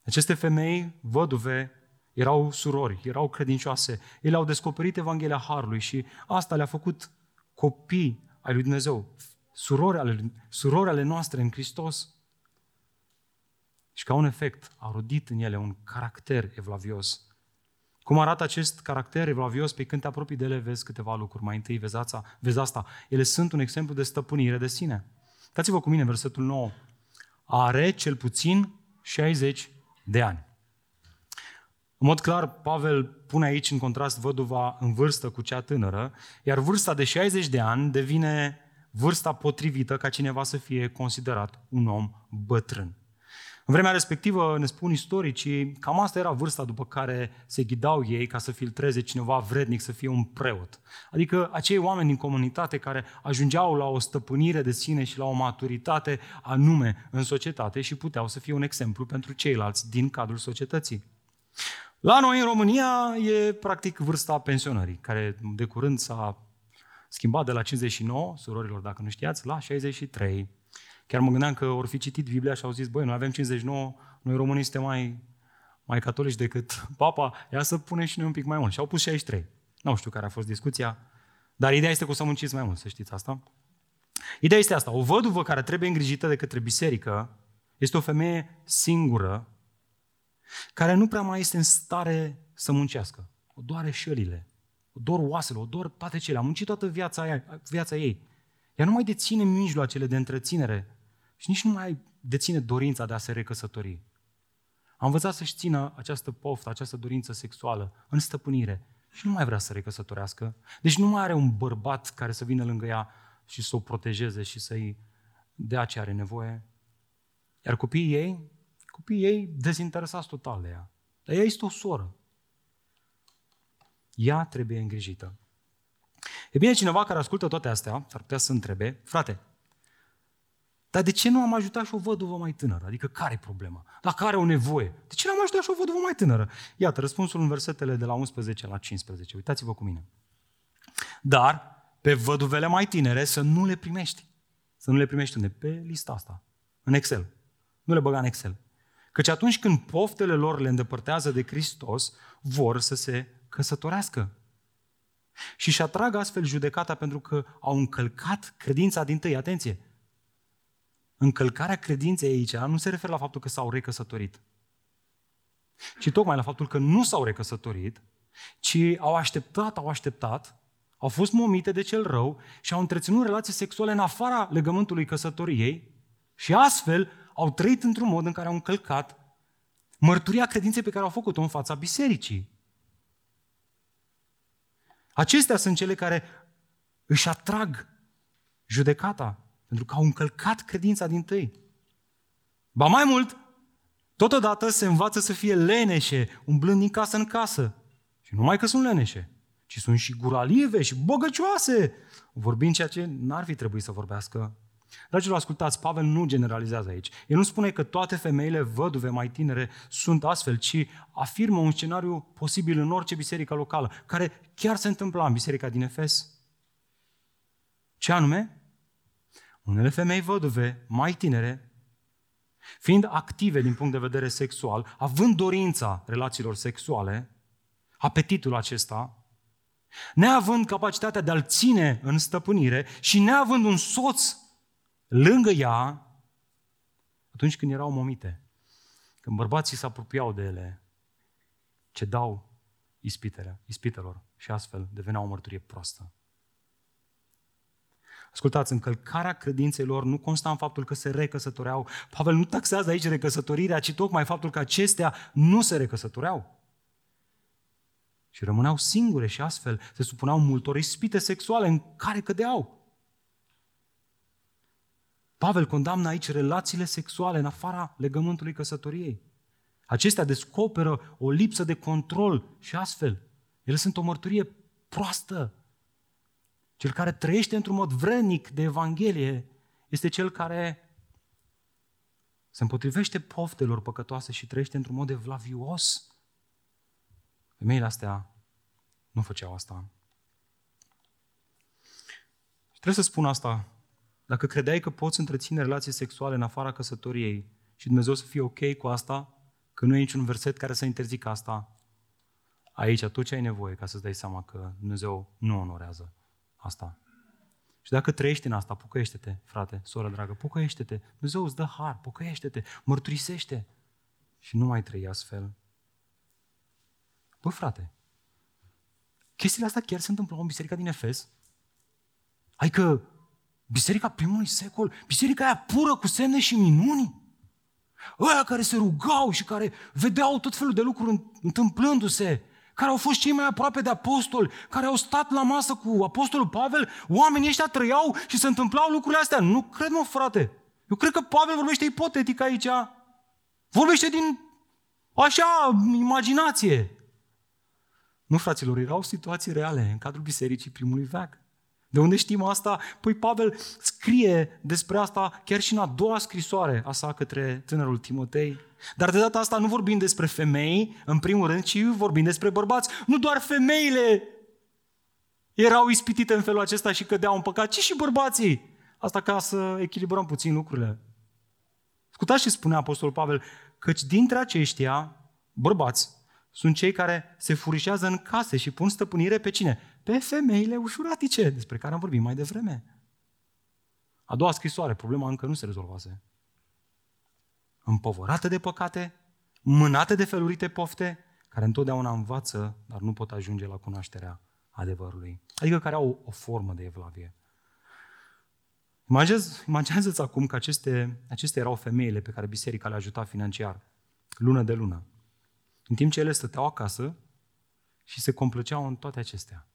Aceste femei, văduve, erau surori, erau credincioase, ele au descoperit Evanghelia Harului și asta le-a făcut copii ai lui Dumnezeu, surori ale, surori ale noastre în Hristos. Și ca un efect a rodit în ele un caracter evlavios. Cum arată acest caracter evlavios? Pe când te apropii de ele vezi câteva lucruri. Mai întâi vezi asta, vezi asta. Ele sunt un exemplu de stăpânire de sine. Uitați-vă cu mine versetul nouă. Are cel puțin șaizeci de ani. În mod clar, Pavel pune aici în contrast văduva în vârstă cu cea tânără, iar vârsta de șaizeci de ani devine vârsta potrivită ca cineva să fie considerat un om bătrân. În vremea respectivă, ne spun istoricii, cam asta era vârsta după care se ghidau ei ca să filtreze cineva vrednic să fie un preot. Adică acei oameni din comunitate care ajungeau la o stăpânire de sine și la o maturitate anume în societate și puteau să fie un exemplu pentru ceilalți din cadrul societății. La noi, în România, e practic vârsta pensionării, care de curând s-a schimbat de la cincizeci și nouă, surorilor, dacă nu știați, la șaizeci și trei. Chiar mă gândeam că ori fi citit Biblia și au zis, băi, noi avem cincizeci și nouă, noi românii suntem mai, mai catolici decât papa, ia să punem și noi un pic mai mult. Și au pus șaizeci și trei. Nu știu care a fost discuția, dar ideea este că o să munciți mai mult, să știți asta. Ideea este asta, o văduvă care trebuie îngrijită de către biserică este o femeie singură, care nu prea mai este în stare să muncească. O doare șălile, o dor oasele, o dor toate cele. A muncit toată viața, aia, viața ei. Ea nu mai deține mijloacele de întreținere și nici nu mai deține dorința de a se recăsători. A învățat să-și țină această poftă, această dorință sexuală în stăpânire și nu mai vrea să se recăsătorească. Deci nu mai are un bărbat care să vină lângă ea și să o protejeze și să-i dea ce are nevoie. Iar copiii ei... Copiii ei dezinteresați total de ea. Dar ea este o soră. Ea trebuie îngrijită. E bine, cineva care ascultă toate astea ar putea să întrebe, frate, dar de ce nu am ajutat și o văduvă mai tânără? Adică care e problema? Dacă are o nevoie, de ce nu am ajutat și o văduvă mai tânără? Iată, răspunsul în versetele de la unsprezece la cincisprezece. Uitați-vă cu mine. Dar pe văduvele mai tinere să nu le primești. Să nu le primești unde? Pe lista asta. În Excel. Nu le băga în Excel. Căci atunci când poftele lor le îndepărtează de Hristos, vor să se căsătorească. Și își atrag astfel judecata pentru că au încălcat credința dintâi. Atenție! Încălcarea credinței aici nu se referă la faptul că s-au recăsătorit, ci tocmai la faptul că nu s-au recăsătorit, ci au așteptat, au așteptat, au fost momite de cel rău și au întreținut relații sexuale în afara legământului căsătoriei și astfel au trăit într-un mod în care au încălcat mărturia credinței pe care au făcut-o în fața bisericii. Acestea sunt cele care își atrag judecata, pentru că au încălcat credința dintâi. Ba mai mult, totodată se învață să fie leneșe, umblând din casă în casă. Și nu numai că sunt leneșe, ci sunt și guralive și bogăcioase, vorbind ceea ce n-ar fi trebuit să vorbească. Dragilor, ascultați, Pavel nu generalizează aici. El nu spune că toate femeile văduve mai tinere sunt astfel, ci afirmă un scenariu posibil în orice biserică locală, care chiar se întâmpla în biserica din Efes. Ce anume? Unele femei văduve mai tinere, fiind active din punct de vedere sexual, având dorința relațiilor sexuale, apetitul acesta, neavând capacitatea de a-l ține în stăpânire și neavând un soț lângă ea, atunci când erau momite, când bărbații se apropiau de ele, cedau ispitelor și astfel devenea o mărturie proastă. Ascultați, încălcarea credinței lor nu consta în faptul că se recăsătoreau. Pavel nu taxează aici recăsătorirea, ci tocmai faptul că acestea nu se recăsătoreau. Și rămâneau singure și astfel se supuneau multor ispite sexuale în care cădeau. Pavel condamnă aici relațiile sexuale în afara legământului căsătoriei. Acestea descoperă o lipsă de control și astfel ele sunt o mărturie proastă. Cel care trăiește într-un mod vrednic de Evanghelie este cel care se împotrivește poftelor păcătoase și trăiește într-un mod evlavios. Femeile astea nu făceau asta. Și trebuie să spun asta. Dacă credeai că poți întreține relații sexuale în afara căsătoriei și Dumnezeu să fie ok cu asta, că nu e niciun verset care să interzică asta, aici atunci ai nevoie ca să-ți dai seama că Dumnezeu nu onorează asta. Și dacă trăiești în asta, pocăiește-te, frate, soră dragă, pocăiește-te. Dumnezeu îți dă har, pocăiește-te, mărturisește și nu mai trăi astfel. Bă, frate, chestiile astea chiar se întâmplau în biserica din Efes? Adică biserica primului secol, biserica aia pură cu semne și minuni? Ăia care se rugau și care vedeau tot felul de lucruri întâmplându-se, care au fost cei mai aproape de apostoli, care au stat la masă cu apostolul Pavel, oamenii ăștia trăiau și se întâmplau lucrurile astea. Nu cred, mă, frate. Eu cred că Pavel vorbește ipotetic aici. Vorbește din așa imaginație. Nu, fraților, erau situații reale în cadrul bisericii primului veac. De unde știm asta? Păi Pavel scrie despre asta chiar și în a doua scrisoare a sa către tânărul Timotei. Dar de data asta nu vorbim despre femei, în primul rând, ci vorbim despre bărbați. Nu doar femeile erau ispitite în felul acesta și cădeau în păcat, ci și bărbații. Asta ca să echilibrăm puțin lucrurile. Ascultați ce spunea apostolul Pavel, căci dintre aceștia, bărbați, sunt cei care se furișează în case și pun stăpânire pe cine? Pe femeile ușuratice, despre care am vorbit mai devreme. A doua scrisoare, problema încă nu se rezolvase. Împovărate de păcate, mânate de felurite pofte, care întotdeauna învață, dar nu pot ajunge la cunoașterea adevărului. Adică care au o formă de evlavie. Imaginează-ți acum că aceste, acestea erau femeile pe care biserica le ajuta financiar, lună de lună. În timp ce ele stăteau acasă și se complăceau în toate acestea.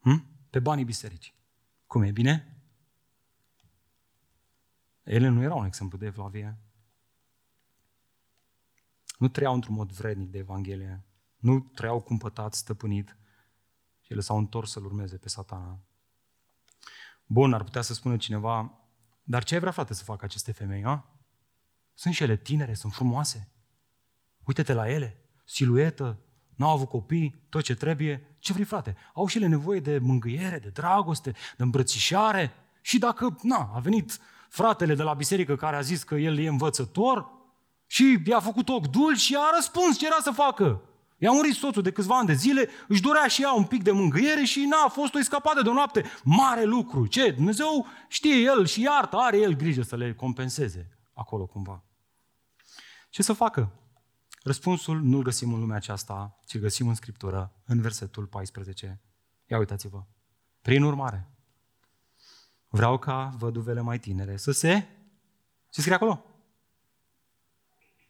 Hm? Pe banii bisericii. Cum e bine? Ele nu erau un exemplu de evlavie. Nu trăiau într-un mod vrednic de Evanghelie. Nu trăiau cumpătat, stăpânit. Și ele s-au întors să-l urmeze pe Satana. Bun, ar putea să spună cineva, dar ce ai vrea, frate, să facă aceste femei? A? Sunt și ele tinere, sunt frumoase. Uite-te la ele, siluetă, n-au avut copii, tot ce trebuie. Ce vrei, frate? Au și ele nevoie de mângâiere, de dragoste, de îmbrățișare. Și dacă, na, a venit fratele de la biserică care a zis că el e învățător și i-a făcut ochi dulci și a răspuns ce era să facă. I-a murit soțul de câțiva ani de zile, își dorea și ea un pic de mângâiere și na, a fost o escapată de o noapte. Mare lucru, ce? Dumnezeu știe el și iartă, are el grijă să le compenseze acolo cumva. Ce să facă? Răspunsul nu-l găsim în lumea aceasta, ci-l găsim în Scriptură, în versetul paisprezece. Ia uitați-vă. Prin urmare, vreau ca văduvele mai tinere să se... Ce scrie acolo?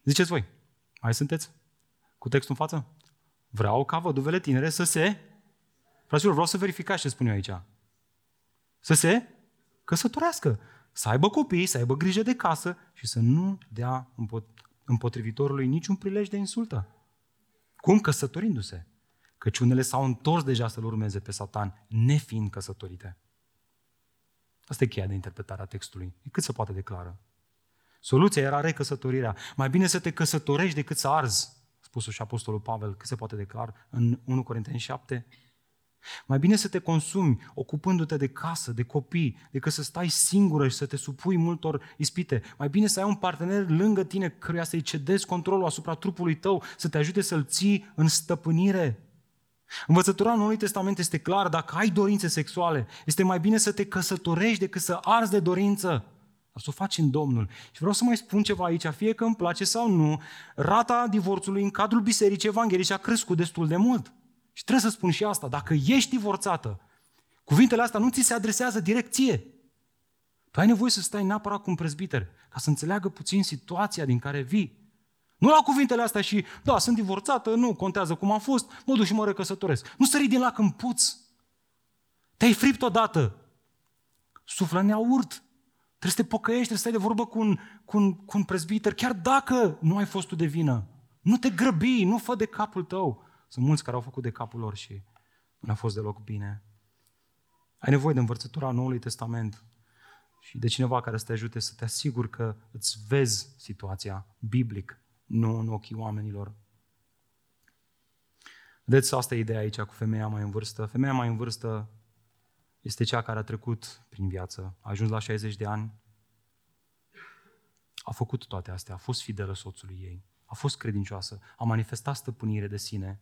Ziceți voi. Mai sunteți? Cu textul în față? Vreau ca văduvele tinere să se... Fraților, vreau să verificați ce spun eu aici. Să se căsătorească. Să aibă copii, să aibă grijă de casă și să nu dea împotriva împotrivitorului niciun prilej de insultă. Cum? Căsătorindu-se. Căci unele s-au întors deja să-l urmeze pe Satan, nefiind căsătorite. Asta e cheia de interpretare a textului. E cât se poate declară. Soluția era recăsătorirea. Mai bine să te căsătorești decât să arzi, spus-o și Apostolul Pavel, cât se poate declar în întâi Corinteni șapte. Mai bine să te consumi ocupându-te de casă, de copii, decât să stai singură și să te supui multor ispite. Mai bine să ai un partener lângă tine căruia să-i cedezi controlul asupra trupului tău, să te ajute să-l ții în stăpânire. Învățătura Noului Testament este clar, dacă ai dorințe sexuale, este mai bine să te căsătorești decât să arzi de dorință, dar să o faci în Domnul. Și vreau să mai spun ceva aici, fie că îmi place sau nu, rata divorțului în cadrul bisericii evanghelice a crescut destul de mult. Și trebuie să spun și asta, dacă ești divorțată, cuvintele astea nu ți se adresează direct ție. Tu ai nevoie să stai neapărat cu un prezbiter, ca să înțeleagă puțin situația din care vii. Nu la cuvintele astea și, da, sunt divorțată, nu contează cum am fost, mă duc și mă recăsătoresc. Nu sări din lac în puț. Te-ai fript odată. Suflă neaurt. Trebuie să te pocăiești, trebuie să stai de vorbă cu un, cu, un, cu un prezbiter, chiar dacă nu ai fost tu de vină. Nu te grăbi, nu fă de capul tău. Sunt mulți care au făcut de capul lor și nu le-a fost deloc bine. Ai nevoie de învățătura Noului Testament și de cineva care să te ajute să te asiguri că îți vezi situația biblic, nu în ochii oamenilor. Vedeți, asta e ideea aici cu femeia mai în vârstă. Femeia mai în vârstă este cea care a trecut prin viață, a ajuns la șaizeci de ani, a făcut toate astea, a fost fidelă soțului ei, a fost credincioasă, a manifestat stăpânire de sine.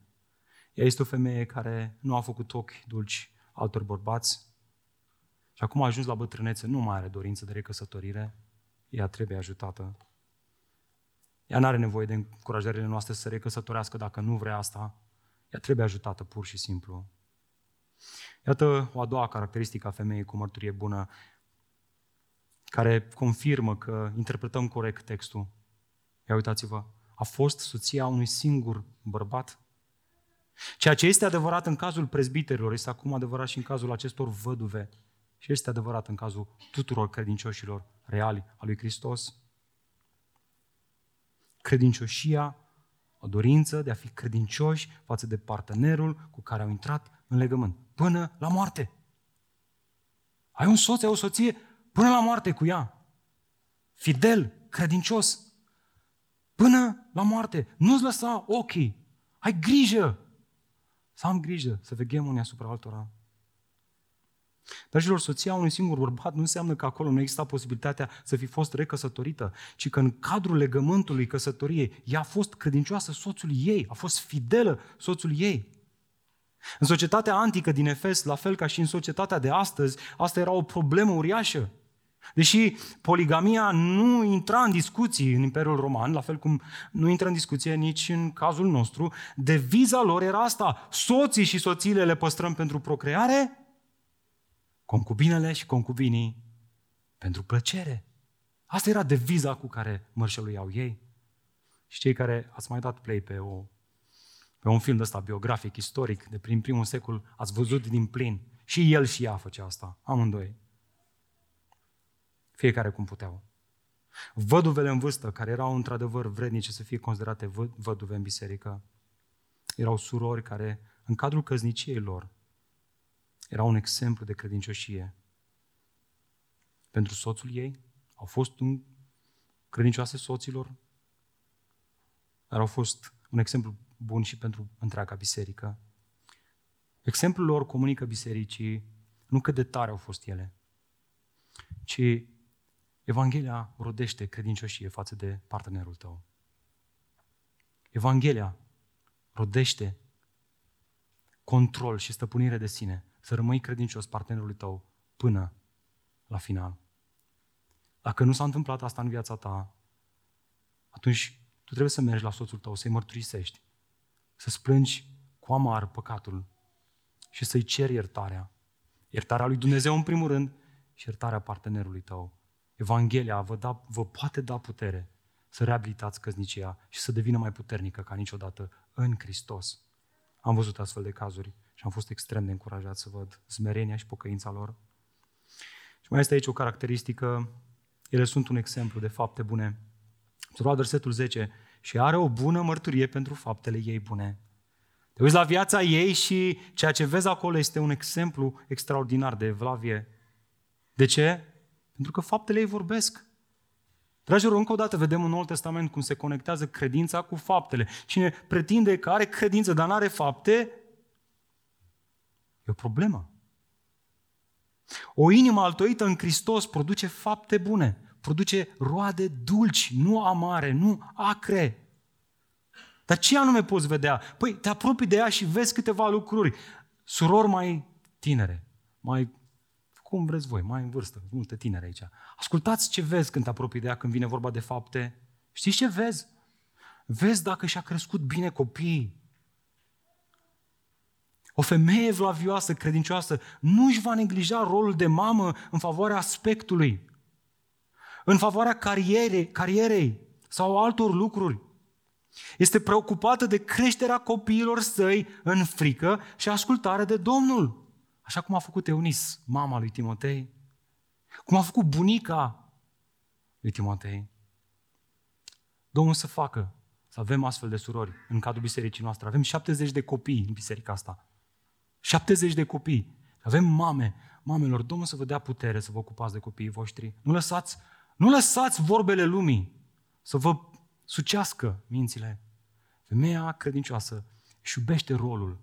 Ea este o femeie care nu a făcut ochi dulci altor bărbați și acum a ajuns la bătrânețe, nu mai are dorință de recăsătorire, ea trebuie ajutată. Ea nu are nevoie de încurajările noastre să se recăsătorească dacă nu vrea asta. Ea trebuie ajutată pur și simplu. Iată o a doua caracteristică a femeii cu mărturie bună, care confirmă că interpretăm corect textul. Ia uitați-vă, a fost soția unui singur bărbat. Ceea ce este adevărat în cazul prezbiterilor este acum adevărat și în cazul acestor văduve și este adevărat în cazul tuturor credincioșilor reali al lui Hristos. Credincioșia, o dorință de a fi credincioși față de partenerul cu care au intrat în legământ, până la moarte. Ai un soț, ai o soție, până la moarte cu ea. Fidel, credincios, până la moarte. Nu-ți lăsa ochii, ai grijă. Să am grijă, să veghem unii asupra altora. Dragilor, soția unui singur bărbat nu înseamnă că acolo nu exista posibilitatea să fi fost recăsătorită, ci că în cadrul legământului căsătoriei ea a fost credincioasă soțului ei, a fost fidelă soțului ei. În societatea antică din Efes, la fel ca și în societatea de astăzi, asta era o problemă uriașă. Deși poligamia nu intra în discuții în Imperiul Roman, la fel cum nu intră în discuție nici în cazul nostru, deviza lor era asta: soții și soțiile le păstrăm pentru procreare, concubinele și concubinii pentru plăcere. Asta era deviza cu care mărșăluiau ei. Și cei care ați mai dat play pe, o, pe un film ăsta biografic, istoric, de prin primul secol, ați văzut din plin. Și el și ea făcea asta, amândoi. Fiecare cum puteau. Văduvele în vârstă, care erau într-adevăr vrednice să fie considerate văduve în biserică, erau surori care, în cadrul căsniciei lor, era un exemplu de credincioșie. Pentru soțul ei, au fost un credincioase soților, dar au fost un exemplu bun și pentru întreaga biserică. Exemplul lor comunică bisericii nu cât de tare au fost ele, ci Evanghelia rodește credincioșie față de partenerul tău. Evanghelia rodește control și stăpânire de sine. Să rămâi credincios partenerului tău până la final. Dacă nu s-a întâmplat asta în viața ta, atunci tu trebuie să mergi la soțul tău, să-i mărturisești, să-ți plângi cu amar păcatul și să-i ceri iertarea. Iertarea lui Dumnezeu în primul rând și iertarea partenerului tău. Evanghelia vă, da, vă poate da putere să reabilitați căsnicia și să devină mai puternică ca niciodată în Hristos. Am văzut astfel de cazuri. Și am fost extrem de încurajat să văd smerenia și pocăința lor. Și mai este aici o caracteristică, ele sunt un exemplu de fapte bune. Să luăm versetul zece, și are o bună mărturie pentru faptele ei bune. Te uiți la viața ei și ceea ce vezi acolo este un exemplu extraordinar de evlavie. De ce? Pentru că faptele ei vorbesc. Dragilor, încă o dată vedem în Noul Testament cum se conectează credința cu faptele. Cine pretinde că are credință, dar nu are fapte, e o problemă. O inimă altoită în Hristos produce fapte bune, produce roade dulci, nu amare, nu acre. Dar ce anume poți vedea? Păi te apropii de ea și vezi câteva lucruri. Surori mai tinere, mai... cum vreți voi, mai în vârstă, multe tineri aici. Ascultați ce vezi când te apropii de ea, când vine vorba de fapte. Știți ce vezi? Vezi dacă și-a crescut bine copiii. O femeie evlavioasă, credincioasă, nu își va neglija rolul de mamă în favoarea aspectului, în favoarea carierei, carierei sau altor lucruri. Este preocupată de creșterea copiilor săi în frică și ascultare de Domnul. Așa cum a făcut Eunice, mama lui Timotei, cum a făcut bunica lui Timotei. Domnul să facă, să avem astfel de surori în cadrul bisericii noastre. Avem șaptezeci de copii în biserica asta. șaptezeci de copii. Avem mame. Mamelor, Domnul să vă dea putere să vă ocupați de copiii voștri. Nu lăsați, nu lăsați vorbele lumii să vă sucească mințile. Femeia credincioasă își iubește rolul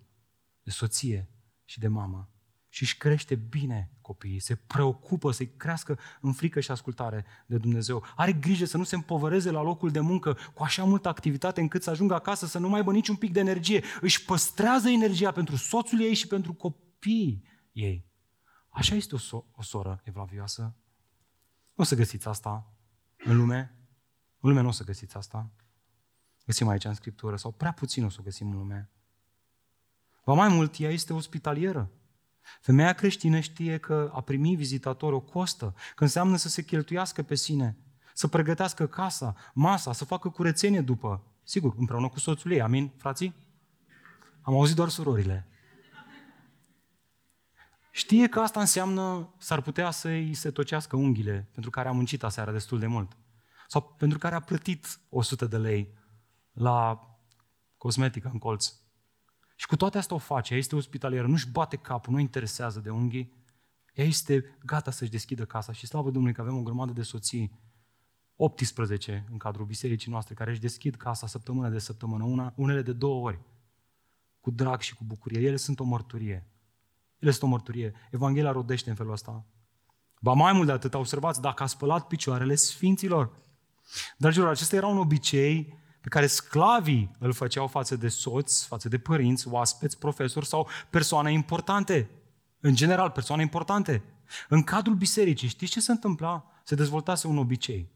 de soție și de mamă. Și își crește bine copiii, se preocupă să-i crească în frică și ascultare de Dumnezeu. Are grijă să nu se împovăreze la locul de muncă cu așa multă activitate încât să ajungă acasă să nu mai aibă niciun pic de energie. Își păstrează energia pentru soțul ei și pentru copiii ei. Așa este o, so- o soră evlavioasă. Nu o să găsiți asta în lume. În lume nu o să găsiți asta. Găsim aici în Scriptură sau prea puțin o să o găsim în lume. Ba mai mult, ea este ospitalieră. Femeia creștină știe că a primi vizitatori o costă, că înseamnă să se cheltuiască pe sine, să pregătească casa, masa, să facă curățenie după. Sigur, împreună cu soțul ei, amin, frații? Am auzit doar surorile. Știe că asta înseamnă s-ar putea să-i se tocească unghiile, pentru care a muncit aseară destul de mult, sau pentru care a plătit o sută de lei la cosmetică în colț. Și cu toate astea o face, ea este ospitalieră, nu-și bate capul, nu interesează de unghii, ea este gata să-și deschidă casa și slavă Domnului că avem o grămadă de soții, optsprezece în cadrul bisericii noastre, care își deschid casa săptămână de săptămână, una, unele de două ori, cu drag și cu bucurie. Ele sunt o mărturie. Ele sunt o mărturie. Evanghelia rodește în felul ăsta. Ba mai mult de atât, observați, dacă a spălat picioarele sfinților. Dragilor, acesta era un obicei pe care sclavii îl făceau față de soți, față de părinți, oaspeți, profesori sau persoane importante. În general, persoane importante. În cadrul bisericii, știți ce se întâmpla? Se dezvoltase un obicei.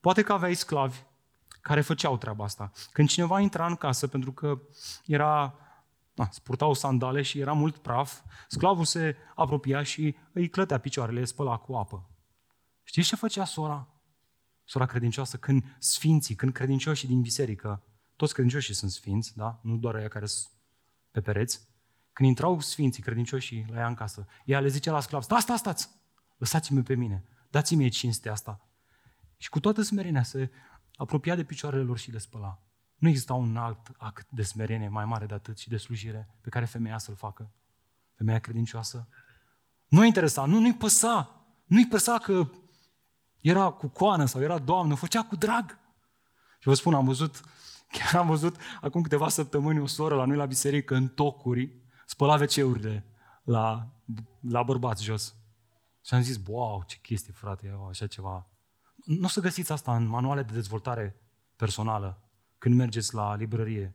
Poate că aveai sclavi care făceau treaba asta. Când cineva intra în casă, pentru că era, na, purtau sandale și era mult praf, sclavul se apropia și îi clătea picioarele, spăla cu apă. Știți ce făcea sora? Sora credincioasă, când sfinții, când credincioșii din biserică, toți credincioșii sunt sfinți, da? Nu doar aia care sunt pe pereți, când intrau sfinții, credincioșii la ea în casă, ea le zicea la sclav, stați, stați, stați, lăsați-mă pe mine, dați-mi cinstea asta. Și cu toată smerenia se apropia de picioarele lor și le spăla. Nu exista un alt act de smerenie mai mare de atât și de slujire pe care femeia să-l facă, femeia credincioasă. Nu-i interesa, nu, nu-i păsa, nu-i păsa că era cu coană sau era doamnă, făcea cu drag. Și vă spun, am văzut, chiar am văzut acum câteva săptămâni o soră la noi la biserică în tocuri, spăla veceurile la, la bărbați jos. Și am zis, wow, ce chestie, frate, așa ceva. Nu o să găsiți asta în manuale de dezvoltare personală, când mergeți la librărie.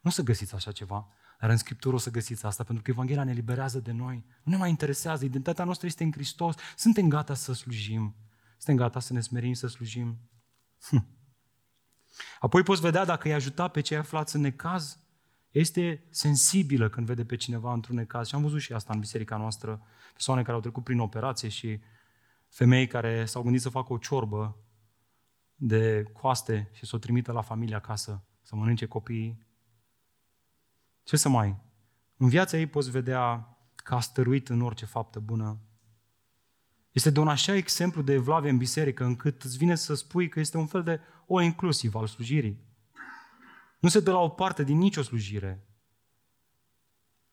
Nu o să găsiți așa ceva. Dar în Scriptură o să găsiți asta, pentru că Evanghelia ne liberează de noi. Nu ne mai interesează, identitatea noastră este în Hristos. Suntem gata să slujim. Suntem gata să ne smerim, să slujim. Hm. Apoi poți vedea dacă îi ajuta pe cei aflați în necaz. Este sensibilă când vede pe cineva într-un necaz. Și am văzut și asta în biserica noastră. Persoane care au trecut prin operație și femei care s-au gândit să facă o ciorbă de coaste și să o trimită la familie acasă, să mănânce copiii. Ce să mai? În viața ei poți vedea că a stăruit în orice faptă bună. Este de un așa exemplu de evlavie în biserică încât îți vine să spui că este un fel de o inclusiv al slujirii. Nu se dă la o parte din nicio slujire.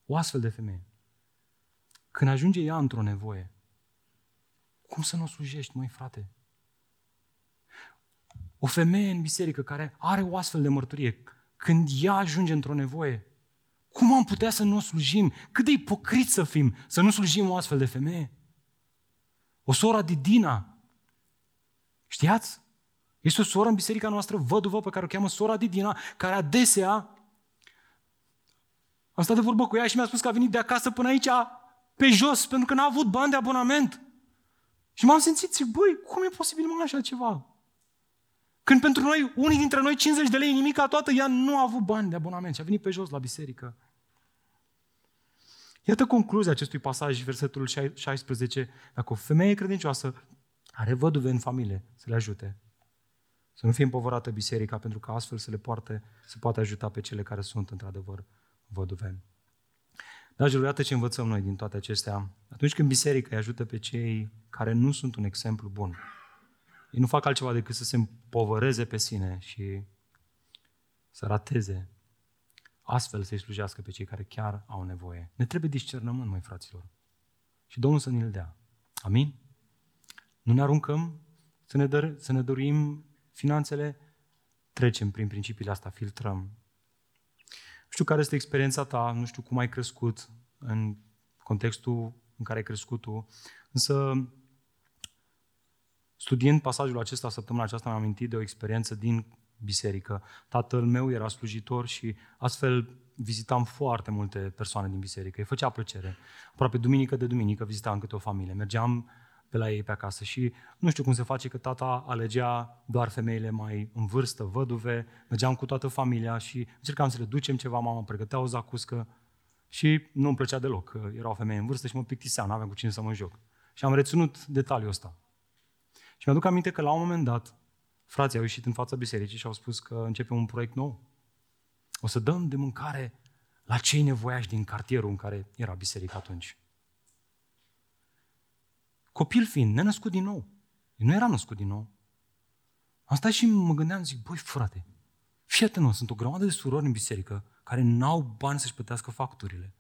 O astfel de femeie. Când ajunge ea într-o nevoie, cum să nu o slujești, măi frate? O femeie în biserică care are o astfel de mărturie, când ea ajunge într-o nevoie, cum am putea să nu o slujim? Cât de ipocrit să fim, să nu slujim o astfel de femeie? O sora Didina, știați? Este o soră în biserica noastră, văduvă, pe care o cheamă sora Didina, care adesea, am stat de vorbă cu ea și mi-a spus că a venit de acasă până aici, pe jos, pentru că n-a avut bani de abonament. Și m-am simțit, zic, băi, cum e posibil mai așa ceva? Când pentru noi, unii dintre noi, cincizeci de lei, nimica toată, ea nu a avut bani de abonament și a venit pe jos la biserică. Iată concluzia acestui pasaj, versetul șaisprezece, dacă o femeie credincioasă are văduve în familie, să le ajute. Să nu fie împovărată biserica, pentru că astfel se le poarte, se poate ajuta pe cele care sunt într-adevăr văduve. Dragilor, iată ce învățăm noi din toate acestea. Atunci când biserica îi ajută pe cei care nu sunt un exemplu bun, ei nu fac altceva decât să se împovăreze pe sine și să rateze. Astfel să-i slujească pe cei care chiar au nevoie. Ne trebuie discernământ, măi fraților. Și Domnul să ne-l dea. Amin? Nu ne aruncăm să ne, dăr- să ne dăruim finanțele, trecem prin principiile astea, filtrăm. Nu știu care este experiența ta, nu știu cum ai crescut în contextul în care ai crescut tu, însă studiind pasajul acesta, săptămâna aceasta, mi-am amintit de o experiență din biserică. Tatăl meu era slujitor și astfel vizitam foarte multe persoane din biserică. Îi făcea plăcere. Aproape duminică de duminică vizitam câte o familie. Mergeam pe la ei pe acasă și nu știu cum se face că tata alegea doar femeile mai în vârstă, văduve. Mergeam cu toată familia și încercam să le ducem ceva. Mama pregătea o zacuscă și nu îmi plăcea deloc. Era o femeie în vârstă și mă plictiseam, n-aveam cu cine să mă joc. Și am reținut detaliul ăsta. Și mi-aduc aminte că la un moment dat frații au ieșit în fața bisericii și au spus că începem un proiect nou. O să dăm de mâncare la cei nevoiași din cartierul în care era biserica atunci. Copil fiind, nenăscut din nou. Eu nu eram născut din nou. Am stat și mă gândeam, zic, băi frate, fii atent, sunt o grămadă de surori în biserică care n-au bani să-și plătească facturile,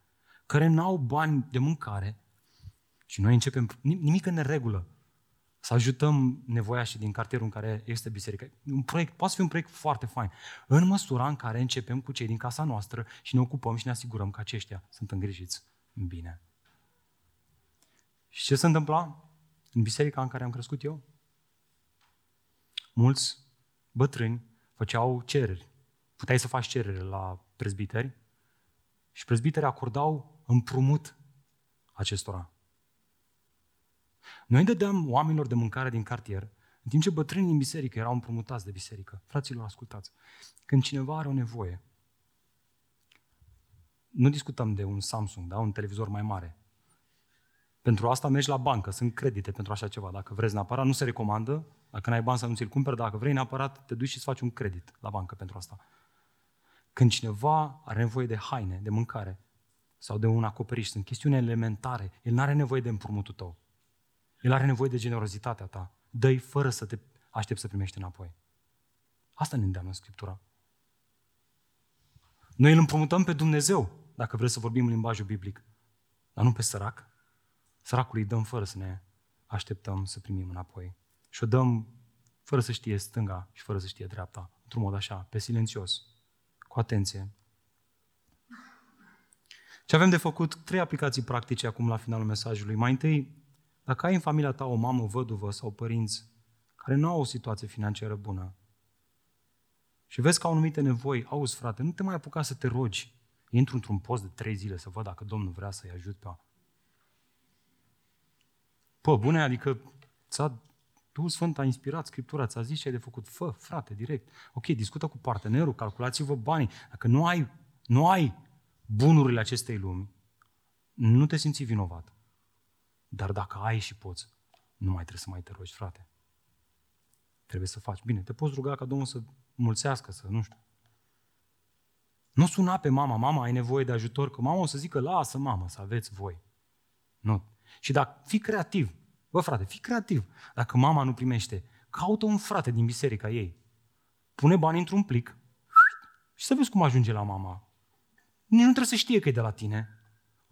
care n-au bani de mâncare și noi începem, nimic în neregulă. Să ajutăm nevoiașii din cartierul în care este biserica. Un proiect, poate fi un proiect foarte fain. În măsura în care începem cu cei din casa noastră și ne ocupăm și ne asigurăm că aceștia sunt îngrijiți bine. Și ce se întâmpla în biserica în care am crescut eu? Mulți bătrâni făceau cereri. Puteai să faci cerere la prezbiteri și prezbiterii acordau împrumut acestora. Noi dădeam oamenilor de mâncare din cartier, în timp ce bătrânii din biserică erau împrumutați de biserică. Fraților, ascultați, când cineva are o nevoie, nu discutăm de un Samsung, da? Un televizor mai mare. Pentru asta mergi la bancă, sunt credite pentru așa ceva. Dacă vreți neapărat, nu se recomandă. Dacă n-ai bani să nu ți-l cumperi, dacă vrei neapărat, te duci și îți faci un credit la bancă pentru asta. Când cineva are nevoie de haine, de mâncare sau de un acoperiș, sunt chestiuni elementare, el nu are nevoie de împrumutul tău. El are nevoie de generozitatea ta. Dă-i fără să te aștepți să primești înapoi. Asta ne îndeamnă Scriptura. Noi îl împrumutăm pe Dumnezeu, dacă vreți să vorbim în limbajul biblic, dar nu pe sărac. Săracul îi dăm fără să ne așteptăm să primim înapoi. Și o dăm fără să știe stânga și fără să știe dreapta, într-un mod așa, pe silențios, cu atenție. Și avem de făcut trei aplicații practice acum la finalul mesajului. Mai întâi, dacă ai în familia ta o mamă văduvă sau părinți care nu au o situație financiară bună și vezi că au anumite nevoi, auzi frate, nu te mai apuca să te rogi, intru într-un post de trei zile să văd dacă Domnul vrea să-i ajut pe-a. Pă, bune, adică ți-a, Duhul Sfânt a inspirat Scriptura, ți-a zis ce ai de făcut, fă, frate, direct. Ok, discută cu partenerul, calculați-vă banii. Dacă nu ai, nu ai bunurile acestei lumi, nu te simți vinovat. Dar dacă ai și poți, nu mai trebuie să mai te rogi, frate. Trebuie să faci. Bine, te poți ruga ca Domnul să mulțească, să nu știu. Nu suna pe mama, mama, ai nevoie de ajutor, că mama o să zică, lasă mama, să aveți voi. Nu. Și dacă, fii creativ, bă frate, fii creativ. Dacă mama nu primește, caută un frate din biserica ei. Pune bani într-un plic și să vezi cum ajunge la mama. Nici nu trebuie să știe că e de la tine.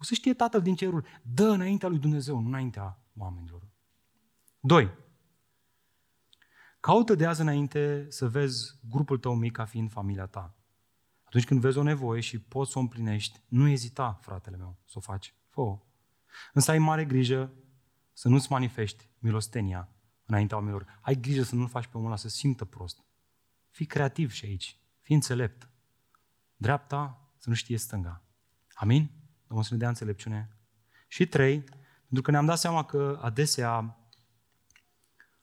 O să știe Tatăl din cerul. Dă înaintea lui Dumnezeu, nu înaintea oamenilor. Doi. Caută de azi înainte să vezi grupul tău mic ca fiind familia ta. Atunci când vezi o nevoie și poți să o împlinești, nu ezita, fratele meu, să o faci. Fă-o. Însă ai mare grijă să nu-ți manifesti milostenia înaintea oamenilor. Ai grijă să nu-l faci pe omul ăla să simtă prost. Fii creativ și aici. Fii înțelept. Dreapta să nu știe stânga. Amin? Domnul să ne dea înțelepciune. Și trei, pentru că ne-am dat seama că adesea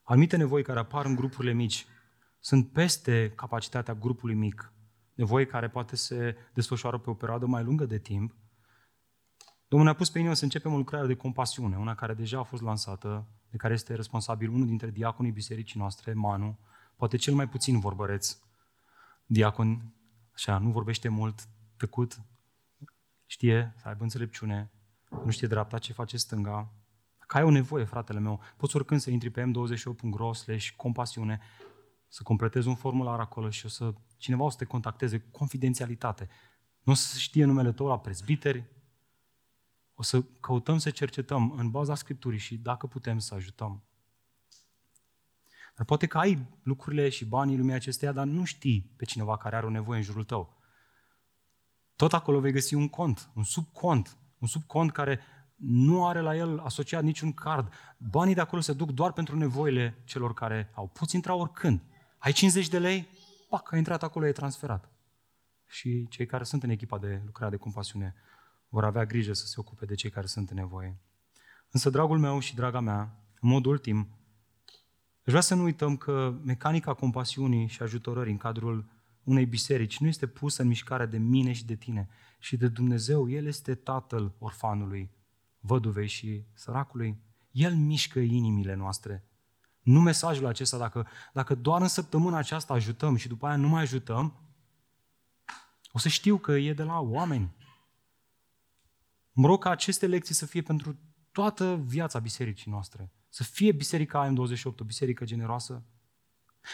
anumite nevoi care apar în grupurile mici sunt peste capacitatea grupului mic. Nevoi care poate se desfășoară pe o perioadă mai lungă de timp. Domnul ne-a pus pe inimă să începem o lucrare de compasiune, una care deja a fost lansată, de care este responsabil unul dintre diaconii bisericii noastre, Manu, poate cel mai puțin vorbăreț. Diacon, așa, nu vorbește mult, tăcut, știe să aibă înțelepciune, nu știe dreapta ce face stânga. Dacă ai o nevoie, fratele meu, poți oricând să intri pe m douăzeci și opt punct ro slash compasiune, să completezi un formular acolo și o să, cineva o să te contacteze cu confidențialitate. Nu o să știe numele tău la prezbiteri. O să căutăm să cercetăm în baza Scripturii și dacă putem să ajutăm. Dar poate că ai lucrurile și banii lumii acesteia, dar nu știi pe cineva care are o nevoie în jurul tău. Tot acolo vei găsi un cont, un subcont, un subcont care nu are la el asociat niciun card. Banii de acolo se duc doar pentru nevoile celor care au. Poți intra oricând. Ai cincizeci de lei? Pac, ai intrat acolo, e transferat. Și cei care sunt în echipa de lucrare de compasiune vor avea grijă să se ocupe de cei care sunt în nevoie. Însă, dragul meu și draga mea, în mod ultim, aș vrea să nu uităm că mecanica compasiunii și ajutorării în cadrul unei biserici nu este pusă în mișcare de mine și de tine, și de Dumnezeu. El este Tatăl orfanului, văduvei și săracului. El mișcă inimile noastre. Nu mesajul acesta, dacă, dacă doar în săptămâna aceasta ajutăm și după aia nu mai ajutăm, o să știu că e de la oameni. Mă rog ca aceste lecții să fie pentru toată viața bisericii noastre. Să fie biserica A M douăzeci și opt, o biserică generoasă.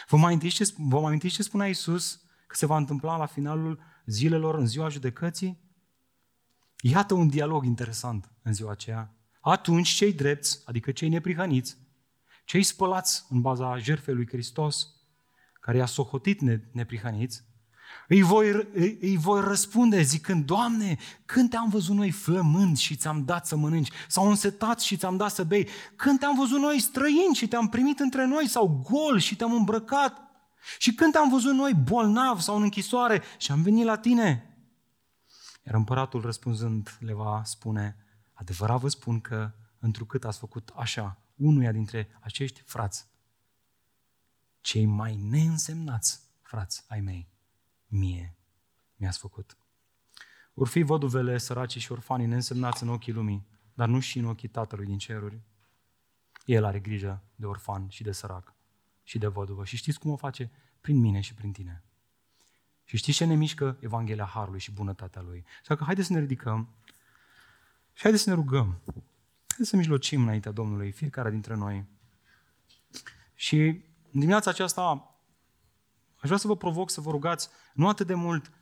Vă mai amintiți ce, vă mai amintiți ce spunea Iisus că se va întâmpla la finalul zilelor, în ziua judecății? Iată un dialog interesant în ziua aceea. Atunci cei drepți, adică cei neprihăniți, cei spălați în baza jertfei lui Hristos, care i-a socotit neprihăniți, Îi voi, îi, îi voi răspunde zicând: Doamne, când te-am văzut noi flămând și ți-am dat să mănânci, sau însetat și ți-am dat să bei, când te-am văzut noi străini și te-am primit între noi, sau gol și te-am îmbrăcat, și când te-am văzut noi bolnav sau în închisoare și am venit la tine? Iar împăratul răspunzând le va spune: adevărat vă spun că întrucât ați făcut așa unuia dintre acești frați, cei mai neînsemnați frați ai mei, mie mi-ați făcut. Or fi văduvele, săracii și orfanii neînsemnați în ochii lumii, dar nu și în ochii Tatălui din ceruri. El are grijă de orfan și de sărac și de văduvă. Și știți cum o face? Prin mine și prin tine. Și știți ce ne mișcă? Evanghelia Harului și bunătatea Lui. Așa că haideți să ne ridicăm și haideți să ne rugăm. Haideți să mijlocim înaintea Domnului, fiecare dintre noi. Și în dimineața aceasta aș vrea să vă provoc să vă rugați nu atât de mult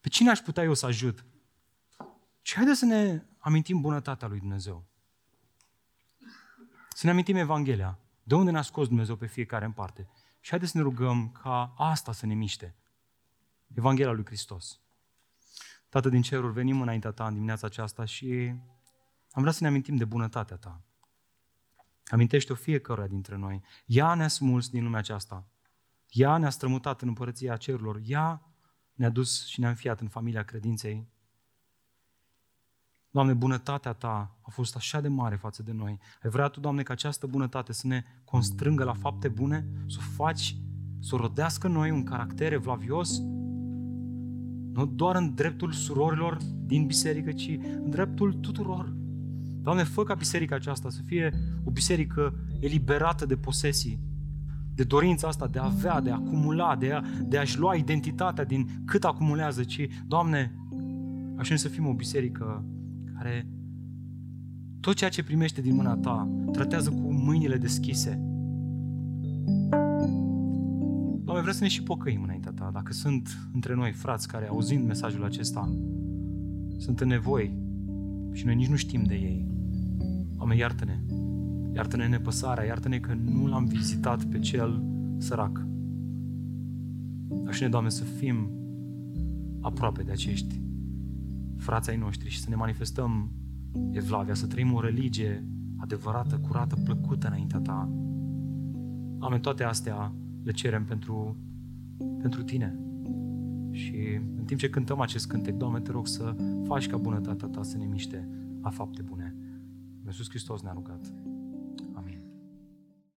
pe cine aș putea eu să ajut, ci haideți să ne amintim bunătatea lui Dumnezeu. Să ne amintim Evanghelia, de unde ne-a scos Dumnezeu pe fiecare în parte. Și haideți să ne rugăm ca asta să ne miște. Evanghelia lui Hristos. Tată din ceruri, venim înaintea Ta în dimineața aceasta și am vrea să ne amintim de bunătatea Ta. Amintește-o fiecare dintre noi. Ea ne-a smuls din lumea aceasta. Ea ne-a strămutat în împărăția cerurilor. Ea ne-a dus și ne-a înfiat în familia credinței. Doamne, bunătatea Ta a fost așa de mare față de noi. Ai vrea Tu, Doamne, ca această bunătate să ne constrângă la fapte bune, să o faci, să o rodească în noi un caracter evlavios, nu doar în dreptul surorilor din biserică, ci în dreptul tuturor. Doamne, fă ca biserica aceasta să fie o biserică eliberată de posesii, de dorința asta de a avea, de a acumula, de, a, de a-și lua identitatea din cât acumulează, ci, Doamne, așa să fim o biserică care tot ceea ce primește din mâna Ta tratează cu mâinile deschise. Doamne, vrem să ne și pocăim înaintea Ta, dacă sunt între noi frați care, auzind mesajul acesta, sunt în nevoi și noi nici nu știm de ei. Doamne, iartă-ne, iartă-ne nepăsarea, iartă-ne că nu l-am vizitat pe cel sărac. Așa ne, Doamne, să fim aproape de acești frați ai noștri și să ne manifestăm evlavia, să trăim o religie adevărată, curată, plăcută înaintea Ta. Doamne, toate astea le cerem pentru, pentru Tine. Și în timp ce cântăm acest cântec, Doamne, Te rog să faci ca bunătatea Ta să ne miște a fapte bune. Iisus Hristos ne-a rugat.